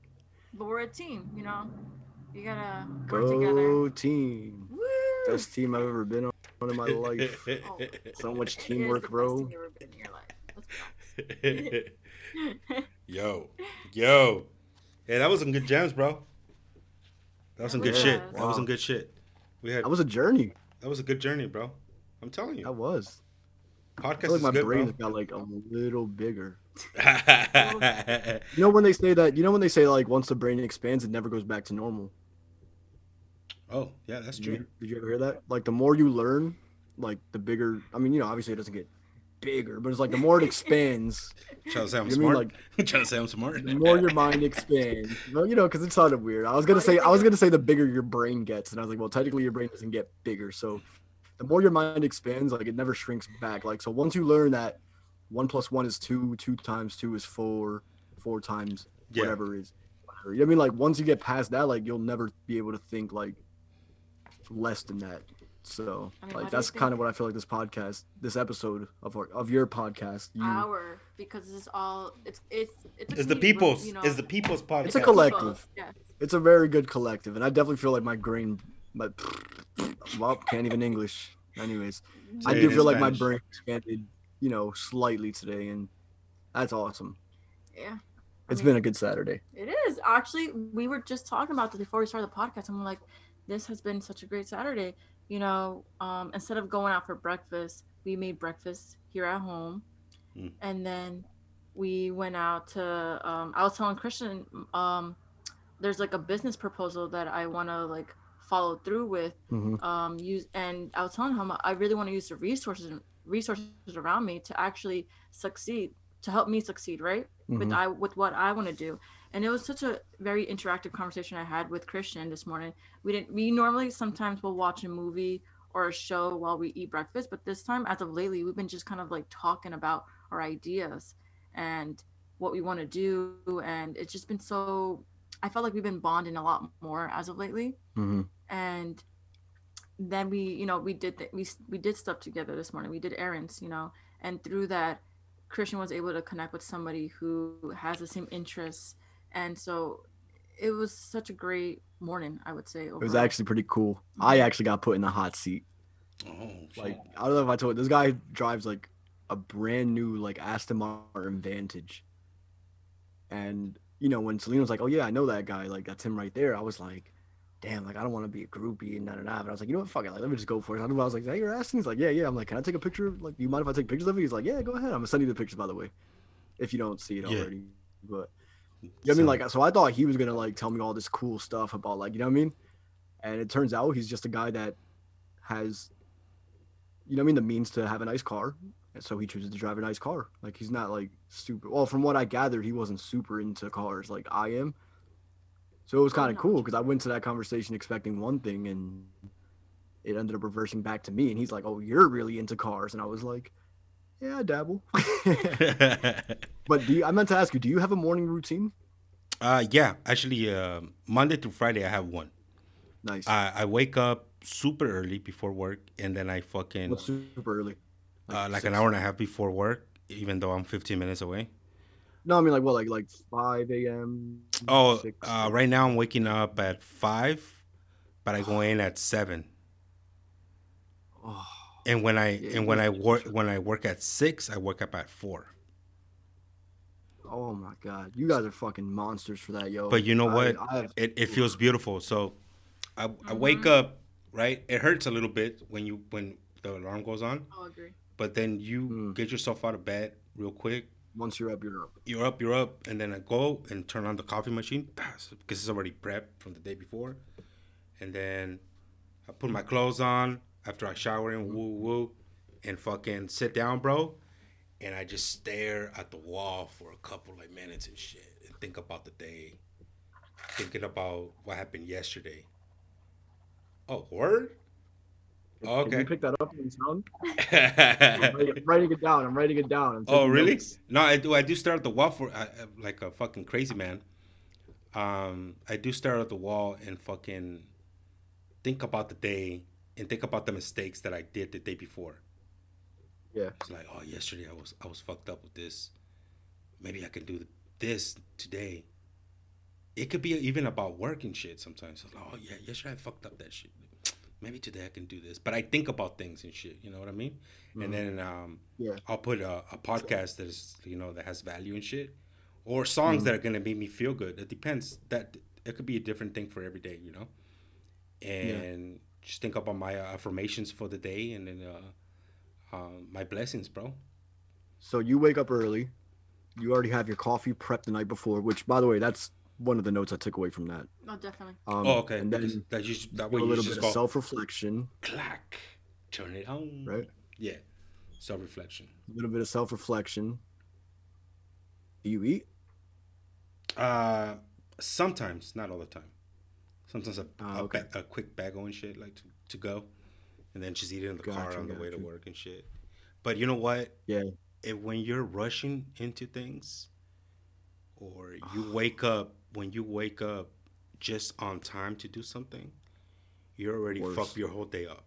but we're a team, you know, you gotta work together. Go team. Woo! Best team I've ever been on in my life. Oh. So much teamwork, bro. yo yo Yeah, that was some good gems, bro. That was some good yeah. shit. Wow. That was some good shit. We had. That was a journey. That was a good journey, bro. I'm telling you. That was. Podcast I feel like is my good, brain bro. Got like a little bigger. You know when they say that? You know when they say like once the brain expands, it never goes back to normal. Oh yeah, that's true. Did you, did you ever hear that? Like the more you learn, like the bigger. I mean, you know, obviously it doesn't get bigger, but it's like the more it expands. Trying to say I'm you smart. Mean, like, trying to say I'm smart. The more your mind expands, well, you know, because it sounded weird. I was gonna say I was gonna say the bigger your brain gets, and I was like, well, technically your brain doesn't get bigger. So the more your mind expands, like it never shrinks back. Like so, once you learn that one plus one is two, two times two is four, four times yeah. whatever is. You know what I mean? Like once you get past that, like you'll never be able to think like less than that. So I mean, like that's kind of what I feel like this podcast, this episode of our, of your podcast, you, our because this is all it's it's it's, it's the people's, you know, it's the people's podcast. It's a collective. Yes. It's a very good collective, and I definitely feel like my brain, my well, can't even English. Anyways, Dude, I do feel like Spanish. My brain expanded, you know, slightly today, and that's awesome. Yeah, I it's mean, been a good Saturday. It is actually. We were just talking about this before we started the podcast, and we're like, this has been such a great Saturday. You know, um, instead of going out for breakfast, we made breakfast here at home. Mm. And then we went out to, um, I was telling Christian, um, there's like a business proposal that I want to like follow through with. Mm-hmm. Um, use, and I was telling him, I really want to use the resources and resources around me to actually succeed, to help me succeed, right? Mm-hmm. With I with what I want to do. And it was such a very interactive conversation I had with Christian this morning. We didn't. We normally sometimes will watch a movie or a show while we eat breakfast, but this time, as of lately, we've been just kind of like talking about our ideas and what we want to do. And it's just been so. I felt like we've been bonding a lot more as of lately. Mm-hmm. And then we, you know, we did th- we we did stuff together this morning. We did errands, you know, and through that, Christian was able to connect with somebody who has the same interests. And so it was such a great morning, I would say. Overall. It was actually pretty cool. Mm-hmm. I actually got put in the hot seat. Oh, like, I don't know if I told you, this guy drives like a brand new, like Aston Martin Vantage. And, you know, when Selena was like, oh yeah, I know that guy. Like that's him right there. I was like, damn, like I don't want to be a groupie and da da da. But I was like, you know what? Fuck it. Like, let me just go for it. I was like, is that your Aston? He's like, yeah, yeah. I'm like, can I take a picture? Like, do you mind if I take pictures of it? He's like, yeah, go ahead. I'm going to send you the pictures, by the way, if you don't see it yeah. already. But you know what I mean, like, so I thought he was gonna like tell me all this cool stuff about like, you know what I mean, and it turns out he's just a guy that has, you know what I mean, the means to have a nice car, and so he chooses to drive a nice car. Like he's not like super. Well, from what I gathered, he wasn't super into cars like I am. So it was kind of cool because I went to that conversation expecting one thing, and it ended up reversing back to me. And he's like, oh, you're really into cars. And I was like, yeah, I dabble. But do you, I meant to ask you, do you have a morning routine? Uh, yeah, actually, uh, Monday through Friday, I have one. Nice. I, I wake up super early before work, and then I fucking... What's super early? Like, uh, like an hour and a half before work, even though I'm fifteen minutes away. No, I mean, like, what, like like five a.m.? Oh, uh, right now I'm waking up at five, but I go in at seven. Oh, and when I yeah, and when I work when I work at six, I wake up at four. Oh my God, you guys are fucking monsters for that, yo. But you know I, what? I have... It it feels beautiful. So, I, mm-hmm. I wake up, right? It hurts a little bit when you when the alarm goes on. I'll agree. But then you mm. get yourself out of bed real quick. Once you're up, you're up. You're up, you're up, and then I go and turn on the coffee machine because it's already prepped from the day before, and then I put my clothes on after I shower and woo woo, and fucking sit down, bro, and I just stare at the wall for a couple like minutes and shit, and think about the day, thinking about what happened yesterday. Oh, word. Okay. Can you pick that up in sound? I'm, writing, I'm writing it down. I'm writing it down. Oh, really? Notes. No, I do. I do stare at the wall for I, like a fucking crazy man. Um, I do stare at the wall and fucking think about the day and think about the mistakes that I did the day before. Yeah. It's like, oh, yesterday I was I was fucked up with this. Maybe I can do this today. It could be even about work and shit sometimes. It's like, oh yeah, yesterday I fucked up that shit. Maybe today I can do this, but I think about things and shit. You know what I mean? Mm-hmm. And then um, yeah. I'll put a, a podcast that is, you know, that has value and shit, or songs mm-hmm. that are gonna make me feel good. It depends. That it could be a different thing for every day, you know. And yeah. just think about my affirmations for the day, and then uh, uh, my blessings, bro. So you wake up early. You already have your coffee prepped the night before, which, by the way, that's one of the notes I took away from that. Oh, definitely. Um, oh, okay. And then that you, that way a little you bit of self-reflection. Clack. Turn it on. Right? Yeah. Self-reflection. A little bit of self-reflection. Do you eat? Uh, sometimes. Not all the time. Sometimes a, ah, a, okay. ba- a quick bagel and shit, like to, to go. And then just eat it in the gotcha, car on gotcha. the way to work and shit. But you know what? Yeah. It, when you're rushing into things, or you wake up, when you wake up just on time to do something, you already fuck your whole day up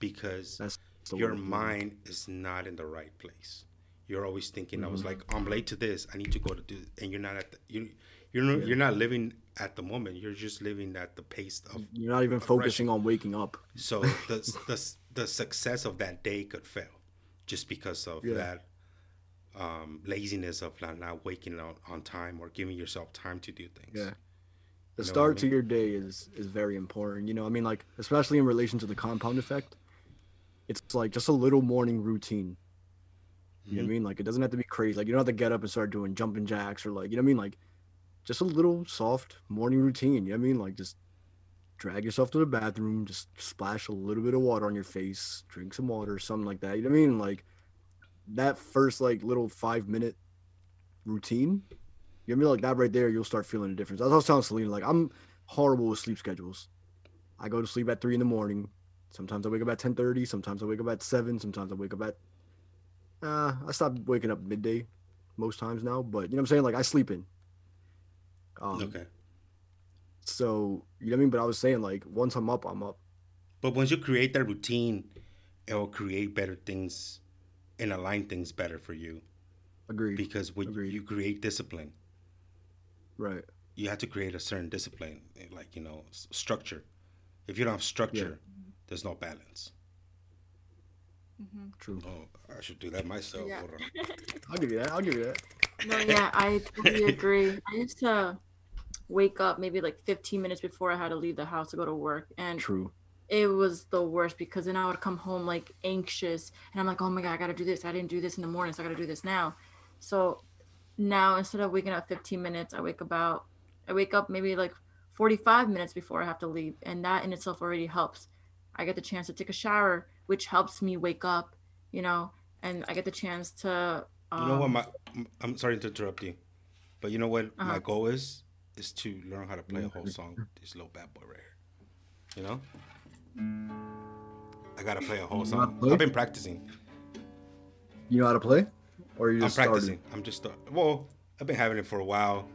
because your mind is not in the right place. You're always thinking, mm-hmm. I was like, I'm late to this. I need to go to do, and you're not at the, you, you're not, you're not living at the moment. You're just living at the pace of. You're not even focusing on waking up. So the the the success of that day could fail, just because of yeah. that. Um, laziness of not, not waking up on time or giving yourself time to do things. Yeah, the you know start I mean? to your day is is very important. You know, I mean, like especially in relation to the compound effect, it's like just a little morning routine. You mm-hmm. know what I mean? Like it doesn't have to be crazy. Like you don't have to get up and start doing jumping jacks or like you know what I mean? Like just a little soft morning routine. You know what I mean? Like just drag yourself to the bathroom, just splash a little bit of water on your face, drink some water, something like that. You know what I mean? Like. That first like little five minute routine, you know what I mean? Like that right there, you'll start feeling the difference. I was telling Selena, like I'm horrible with sleep schedules. I go to sleep at three in the morning. Sometimes I wake up at ten thirty. Sometimes I wake up at seven. Sometimes I wake up at. Uh, I stopped waking up midday, most times now. But you know what I'm saying? Like I sleep in. Um, okay. So you know what I mean? But I was saying like once I'm up, I'm up. But once you create that routine, it will create better things. And align things better for you. Agreed. Because when Agreed. you create discipline, right? You have to create a certain discipline, like you know, s- structure. If you don't have structure, yeah. there's no balance. Mm-hmm. True. Oh, I should do that myself. Yeah. I'll give you that. I'll give you that. No, yeah, I totally agree. I used to wake up maybe like fifteen minutes before I had to leave the house to go to work, and true. It was the worst because then I would come home like anxious and I'm like, oh my God, I got to do this. I didn't do this in the morning. So I got to do this now. So now instead of waking up fifteen minutes, I wake about, I wake up maybe like forty-five minutes before I have to leave. And that in itself already helps. I get the chance to take a shower, which helps me wake up, you know, and I get the chance to, um, you know what, my, I'm sorry to interrupt you, but you know what uh-huh. my goal is, is to learn how to play a whole song. This little bad boy right here, you know? Thank you. I gotta play a whole you song. I've been practicing. You know how to play, or you just I'm practicing. Started? I'm just start- well, I've been having it for a while,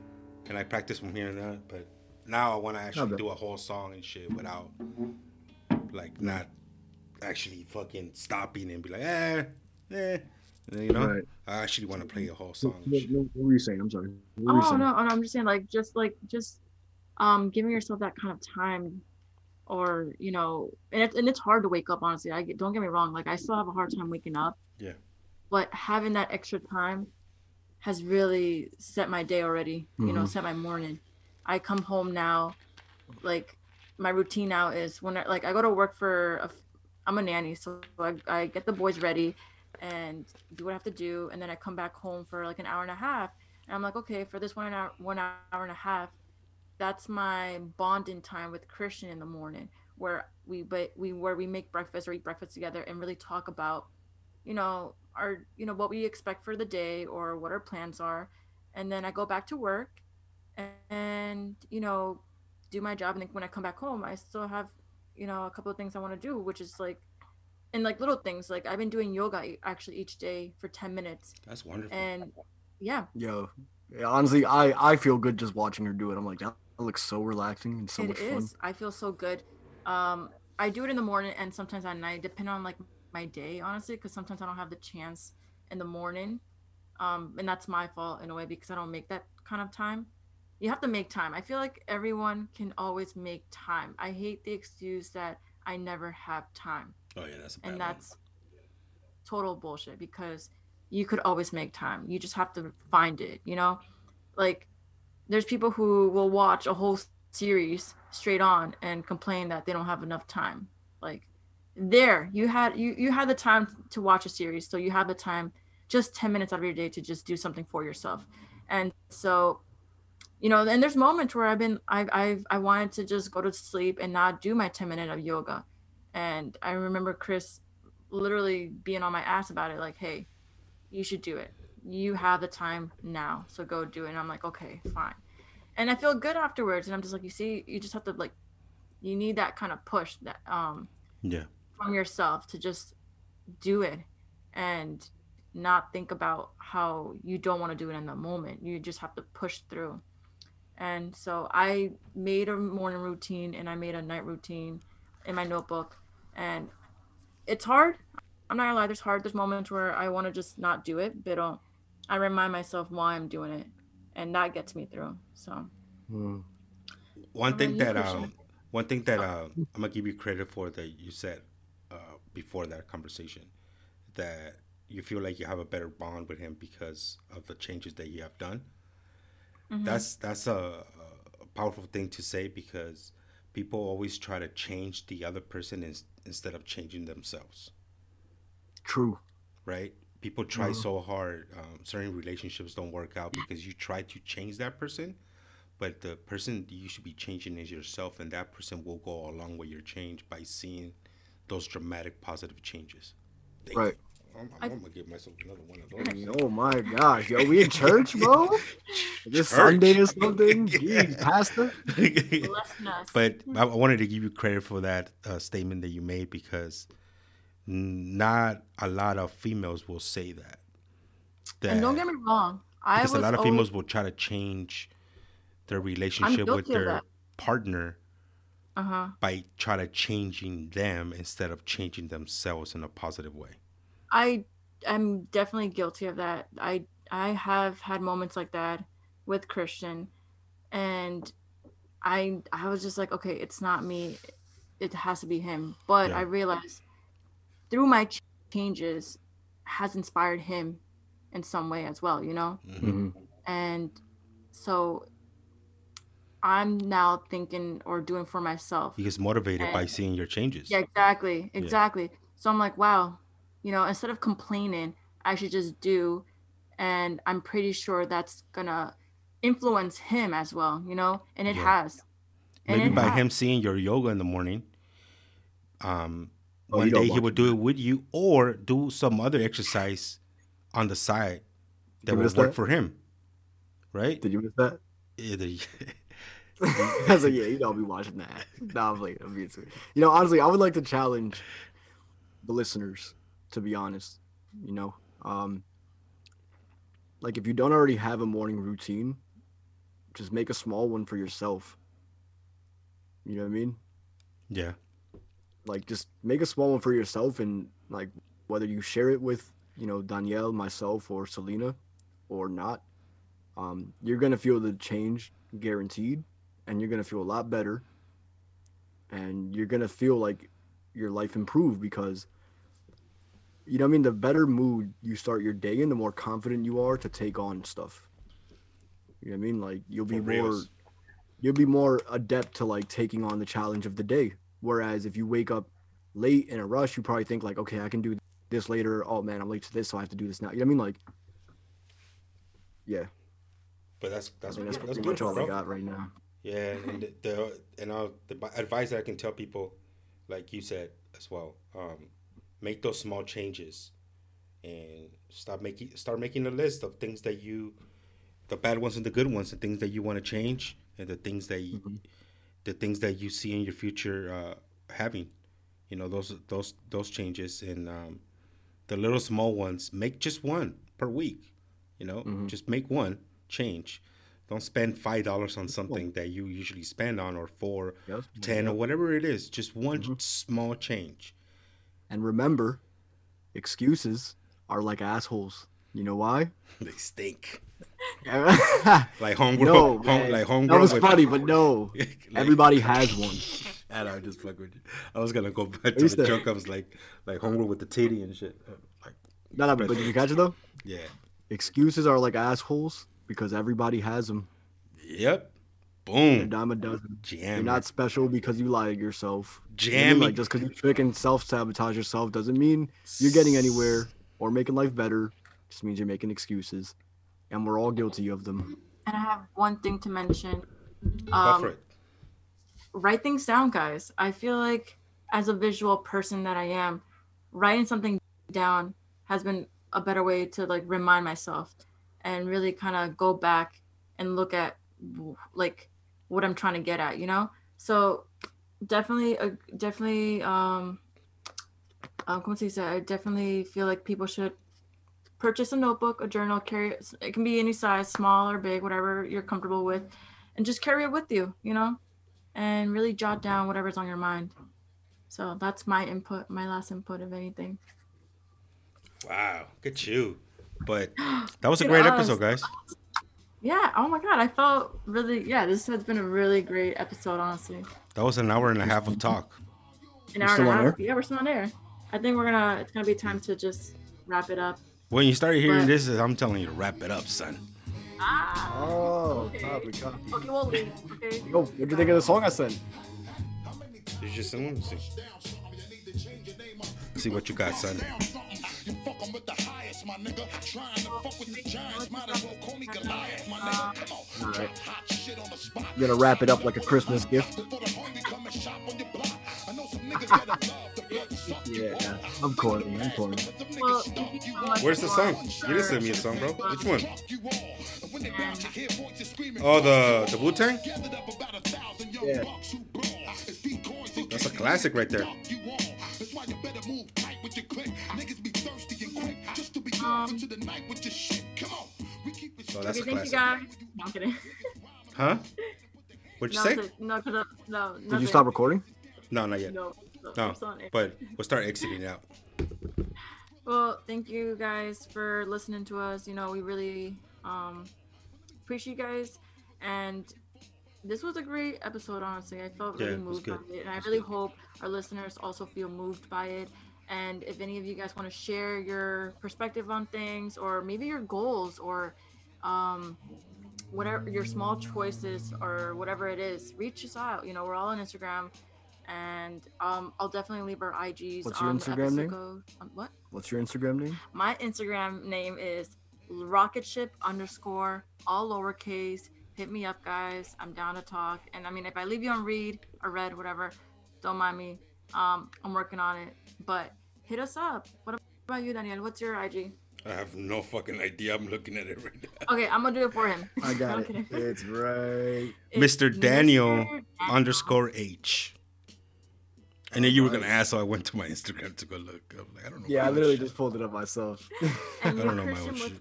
and I practice from here and there. But now I want to actually do a whole song and shit without, like, not actually fucking stopping and be like, eh, eh. You know, right. I actually want to play a whole song. What, what were you saying? I'm sorry. What oh saying? No, no, I'm just saying, like, just like, just, um, giving yourself that kind of time, or you know, and it's and it's hard to wake up. Honestly, I get, don't get me wrong. Like, I still have a hard time waking up. Yeah. But having that extra time has really set my day already. Mm-hmm. You know, set my morning. I come home now, like, my routine now is when I, like I go to work for. A, I'm a nanny, so I, I get the boys ready. And do what I have to do, and then I come back home for like an hour and a half, and I'm like, okay, for this one hour, one hour and a half, that's my bonding time with Christian in the morning, where we but we where we make breakfast or eat breakfast together and really talk about, you know, our you know what we expect for the day or what our plans are, and then I go back to work, and, and you know, do my job, and then when I come back home, I still have, you know, a couple of things I want to do, which is like. And like little things, like I've been doing yoga actually each day for ten minutes. That's wonderful. And yeah. Yo, yeah, honestly, I, I feel good just watching her do it. I'm like, that looks so relaxing and so much fun. It is. I feel so good. Um, I do it in the morning and sometimes at night, depending on like my day, honestly, because sometimes I don't have the chance in the morning. Um, and that's my fault in a way because I don't make that kind of time. You have to make time. I feel like everyone can always make time. I hate the excuse that I never have time. Oh yeah, that's a bad and that's one. Total bullshit because you could always make time. You just have to find it, you know? Like there's people who will watch a whole series straight on and complain that they don't have enough time. Like there, you had you, you had the time to watch a series, so you have the time just ten minutes out of your day to just do something for yourself. And so, you know, and there's moments where I've been I I've I wanted to just go to sleep and not do my ten minute of yoga. And I remember Chris literally being on my ass about it, like, hey, you should do it. You have the time now, so go do it. And I'm like, okay, fine. And I feel good afterwards. And I'm just like, you see, you just have to, like, you need that kind of push that um, yeah, from yourself to just do it and not think about how you don't want to do it in the moment. You just have to push through. And so I made a morning routine and I made a night routine in my notebook, and it's hard. I'm not gonna lie, there's hard there's moments where I want to just not do it, but um, I remind myself why I'm doing it, and that gets me through. So mm. one, thing that, um, one thing that one oh. thing that I'm gonna give you credit for that you said uh, before that conversation, that you feel like you have a better bond with him because of the changes that you have done. Mm-hmm. that's that's a, a powerful thing to say because people always try to change the other person in, instead of changing themselves. True. Right? People try mm-hmm. so hard. Um, certain relationships don't work out because you try to change that person, but the person you should be changing is yourself, and that person will go along with your change by seeing those dramatic positive changes. They, right. I'm, I'm I, gonna give myself another one of those. Oh my gosh, yo, we in church, bro? This Sunday or something? Jeez, pastor. But I wanted to give you credit for that uh, statement that you made because not a lot of females will say that. that and don't get me wrong, I because was a lot of females always, will try to change their relationship with their partner uh-huh. by trying to changing them instead of changing themselves in a positive way. I am definitely guilty of that. I I have had moments like that with Christian, and I I was just like, okay, it's not me, it has to be him. But yeah. I realized through my ch- changes has inspired him in some way as well, you know? Mm-hmm. And so I'm now thinking or doing for myself. He gets motivated and, by seeing your changes. Yeah, exactly, exactly. Yeah. So I'm like, wow. You know, instead of complaining, I should just do. And I'm pretty sure that's going to influence him as well, you know? And it yeah. has. And Maybe it by has. him seeing your yoga in the morning, um, oh, one day he would do it with you or do some other exercise on the side that would work that? for him, right? Did you miss that? Either, yeah. I was like, yeah, you know, I'll be watching that. No, I'm like, I'm being sweet. You know, honestly, I would like to challenge... the listeners, to be honest, you know, um, like if you don't already have a morning routine, just make a small one for yourself. You know what I mean? Yeah. Like just make a small one for yourself, and like whether you share it with, you know, Danielle, myself, or Selena or not, um, you're going to feel the change guaranteed, and you're going to feel a lot better, and you're going to feel like your life improved because, you know what I mean, the better mood you start your day in, the more confident you are to take on stuff. You know what I mean? Like you'll be more, you'll be more adept to like taking on the challenge of the day. Whereas if you wake up late in a rush, you probably think like, okay, I can do this later. Oh man, I'm late to this, so I have to do this now. You know what I mean? Like, yeah. But that's that's, I mean, that's, that's pretty much all I got right now. Yeah, and the, the and I'll, the advice that I can tell people, like you said as well, um, make those small changes, and stop making start making a list of things that you, the bad ones and the good ones, the things that you want to change, and the things that you, mm-hmm. the things that you see in your future uh, having, you know, those those those changes, and um, the little small ones. Make just one per week, you know, mm-hmm. just make one change. Don't spend five dollars on something that you usually spend on, or four, yep. ten, or whatever it is. Just one mm-hmm. small change. And remember, excuses are like assholes. You know why? They stink. Like homegirl. No, home, like homegirl. That was funny, but no. Like, everybody has one. And I just fuck with you. I was gonna go back to the joke. I was like, like homegirl with the titty and shit. Like, no, no, but did you catch it though? Yeah. Excuses are like assholes. Because everybody has them. Yep. Boom. You're a dime a dozen. Jam. You're not special because you lie to yourself. Jam. Like just because you freaking self-sabotage yourself doesn't mean you're getting anywhere or making life better. Just means you're making excuses, and we're all guilty of them. And I have one thing to mention. Um, write things down, guys. I feel like as a visual person that I am, writing something down has been a better way to like remind myself. And really kind of go back and look at like what I'm trying to get at, you know? So definitely, uh, definitely, um, um, como se dice, I definitely feel like people should purchase a notebook, a journal, carry it. It can be any size, small or big, whatever you're comfortable with, and just carry it with you, you know, and really jot down whatever's on your mind. So that's my input, my last input of anything. Wow. Good shoe. But that was a great episode, guys. Yeah. Oh my God. I felt really, yeah, this has been a really great episode, honestly. That was an hour and a half of talk. An hour and a half. Yeah, we're still on air. I think we're gonna, it's gonna be time to just wrap it up. When you start hearing but, this, I'm telling you to wrap it up, son. Ah. Oh, okay. Copy, copy. Okay, we'll leave. Okay. Yo, what do you think of the song I sent? It's just someone see. See what you got, son. You fuck 'em with the highest, my nigga. Trying to fuck with the Giants, might as well call me Goliath, my nigga. Come on, all right. Hot shit on the spot. You're gonna wrap it up like a Christmas gift. Yeah, I'm corny, I'm corny. Well, where's the song? You didn't send me a song, bro. Which one? Oh, the the Wu-Tang? Yeah. That's a classic right there. Um, oh, that's a classic. No, I'm kidding. Huh? What'd you no, say? No, no, no. Did nothing. You stop recording? No, not yet. No, no, no. But we'll start exiting out. Well, thank you guys for listening to us. You know, we really um, appreciate you guys. And this was a great episode, honestly. I felt really yeah, moved by it. And I really hope our listeners also feel moved by it. And if any of you guys want to share your perspective on things, or maybe your goals, or um, whatever your small choices or whatever it is, reach us out. You know, we're all on Instagram, and um, I'll definitely leave our I Gs. What's your Instagram name? Go, um, what? What's your Instagram name? My Instagram name is rocketship underscore all lowercase. Hit me up, guys. I'm down to talk. And I mean, if I leave you on read or read, whatever, don't mind me. Um, I'm working on it, but. Hit us up. What about you, Daniel? What's your I G? I have no fucking idea. I'm looking at it right now. Okay, I'm going to do it for him. I got it. Kidding. It's right. It's Mister Daniel Mister underscore H. I knew you were going to ask, so I went to my Instagram to go look. I'm like, I don't know. Yeah, I literally just pulled it up myself. I don't know my own shit.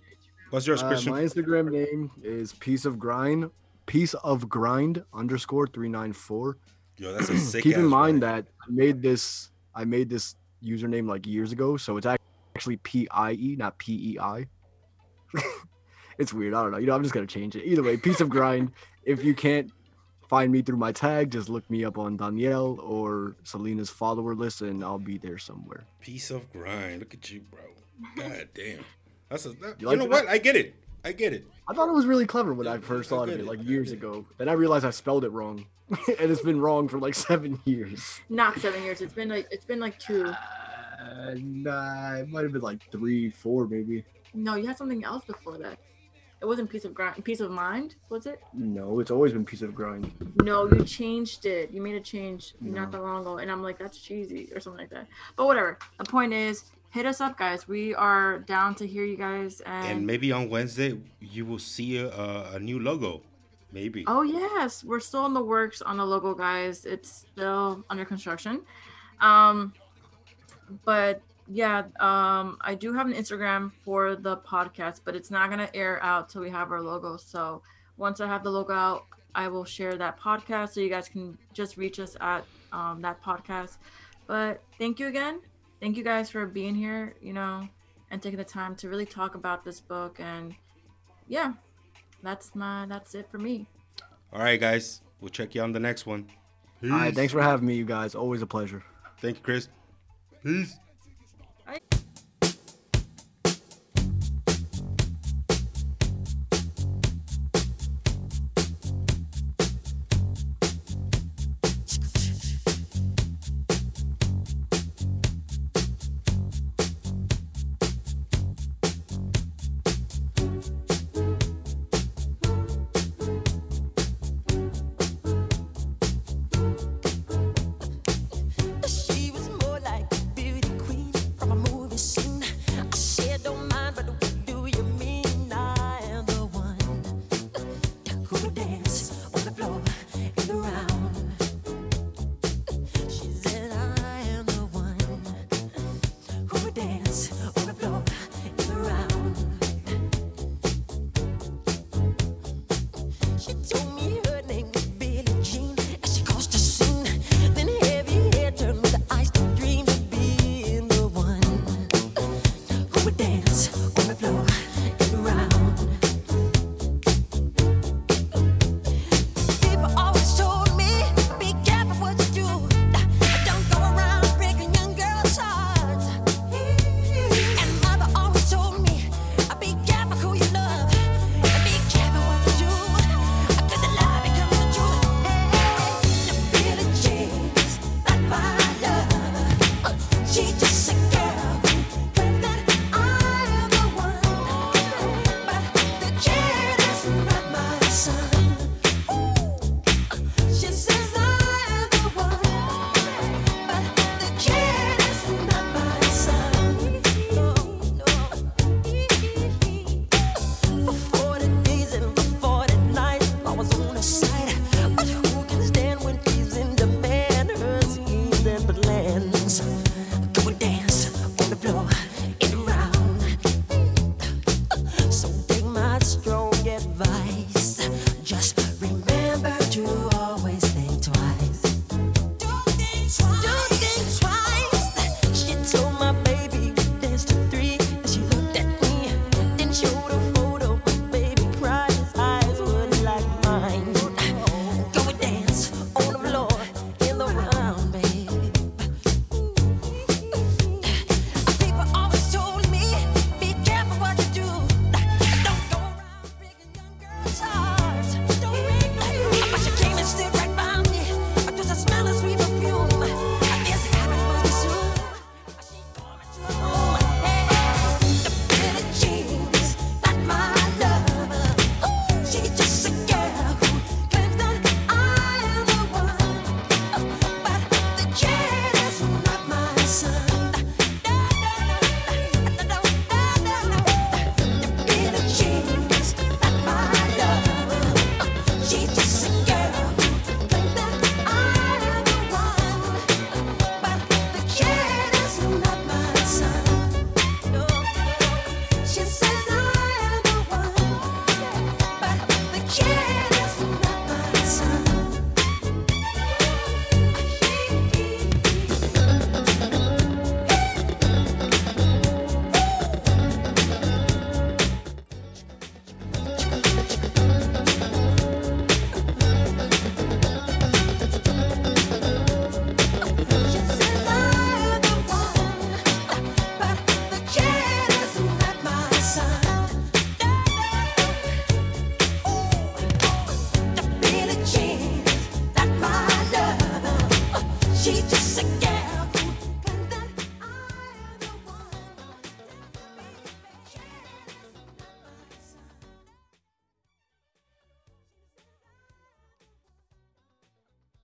What's yours, Christian? Uh, my Instagram name is piece of grind, piece of grind underscore three nine four. Yo, that's a sick. Keep in mind that I made this, I made this username like years ago, so it's actually P I E, not P E I. It's weird. I don't know. You know, I'm just gonna change it. Either way, piece of grind. If you can't find me through my tag, just look me up on Daniel or Selena's follower list, and I'll be there somewhere. Piece of grind. Look at you, bro. God damn. That's a. That, you, like you know that? What? I get it. I get it. I thought it was really clever when yeah, I first thought I of it, like it. years ago. Then I realized I spelled it wrong, and it's been wrong for like seven years. Not seven years. It's been like it's been like two. Uh, nah, it might have been like three, four, maybe. No, you had something else before that. It wasn't peace of grind, peace of mind, was it? No, it's always been peace of grind. No, you changed it. You made a change no. not that long ago, and I'm like, that's cheesy or something like that. But whatever. The point is, hit us up, guys. We are down to hear you guys. And, and maybe on Wednesday you will see a, a new logo, maybe. Oh yes, we're still in the works on the logo, guys. It's still under construction, um, but. Yeah, um, I do have an Instagram for the podcast, but it's not going to air out till we have our logo. So once I have the logo out, I will share that podcast so you guys can just reach us at um, that podcast. But thank you again. Thank you guys for being here, you know, and taking the time to really talk about this book. And yeah, that's my, that's it for me. All right, guys. We'll check you on the next one. Peace. All right. Thanks for having me, you guys. Always a pleasure. Thank you, Chris. Peace.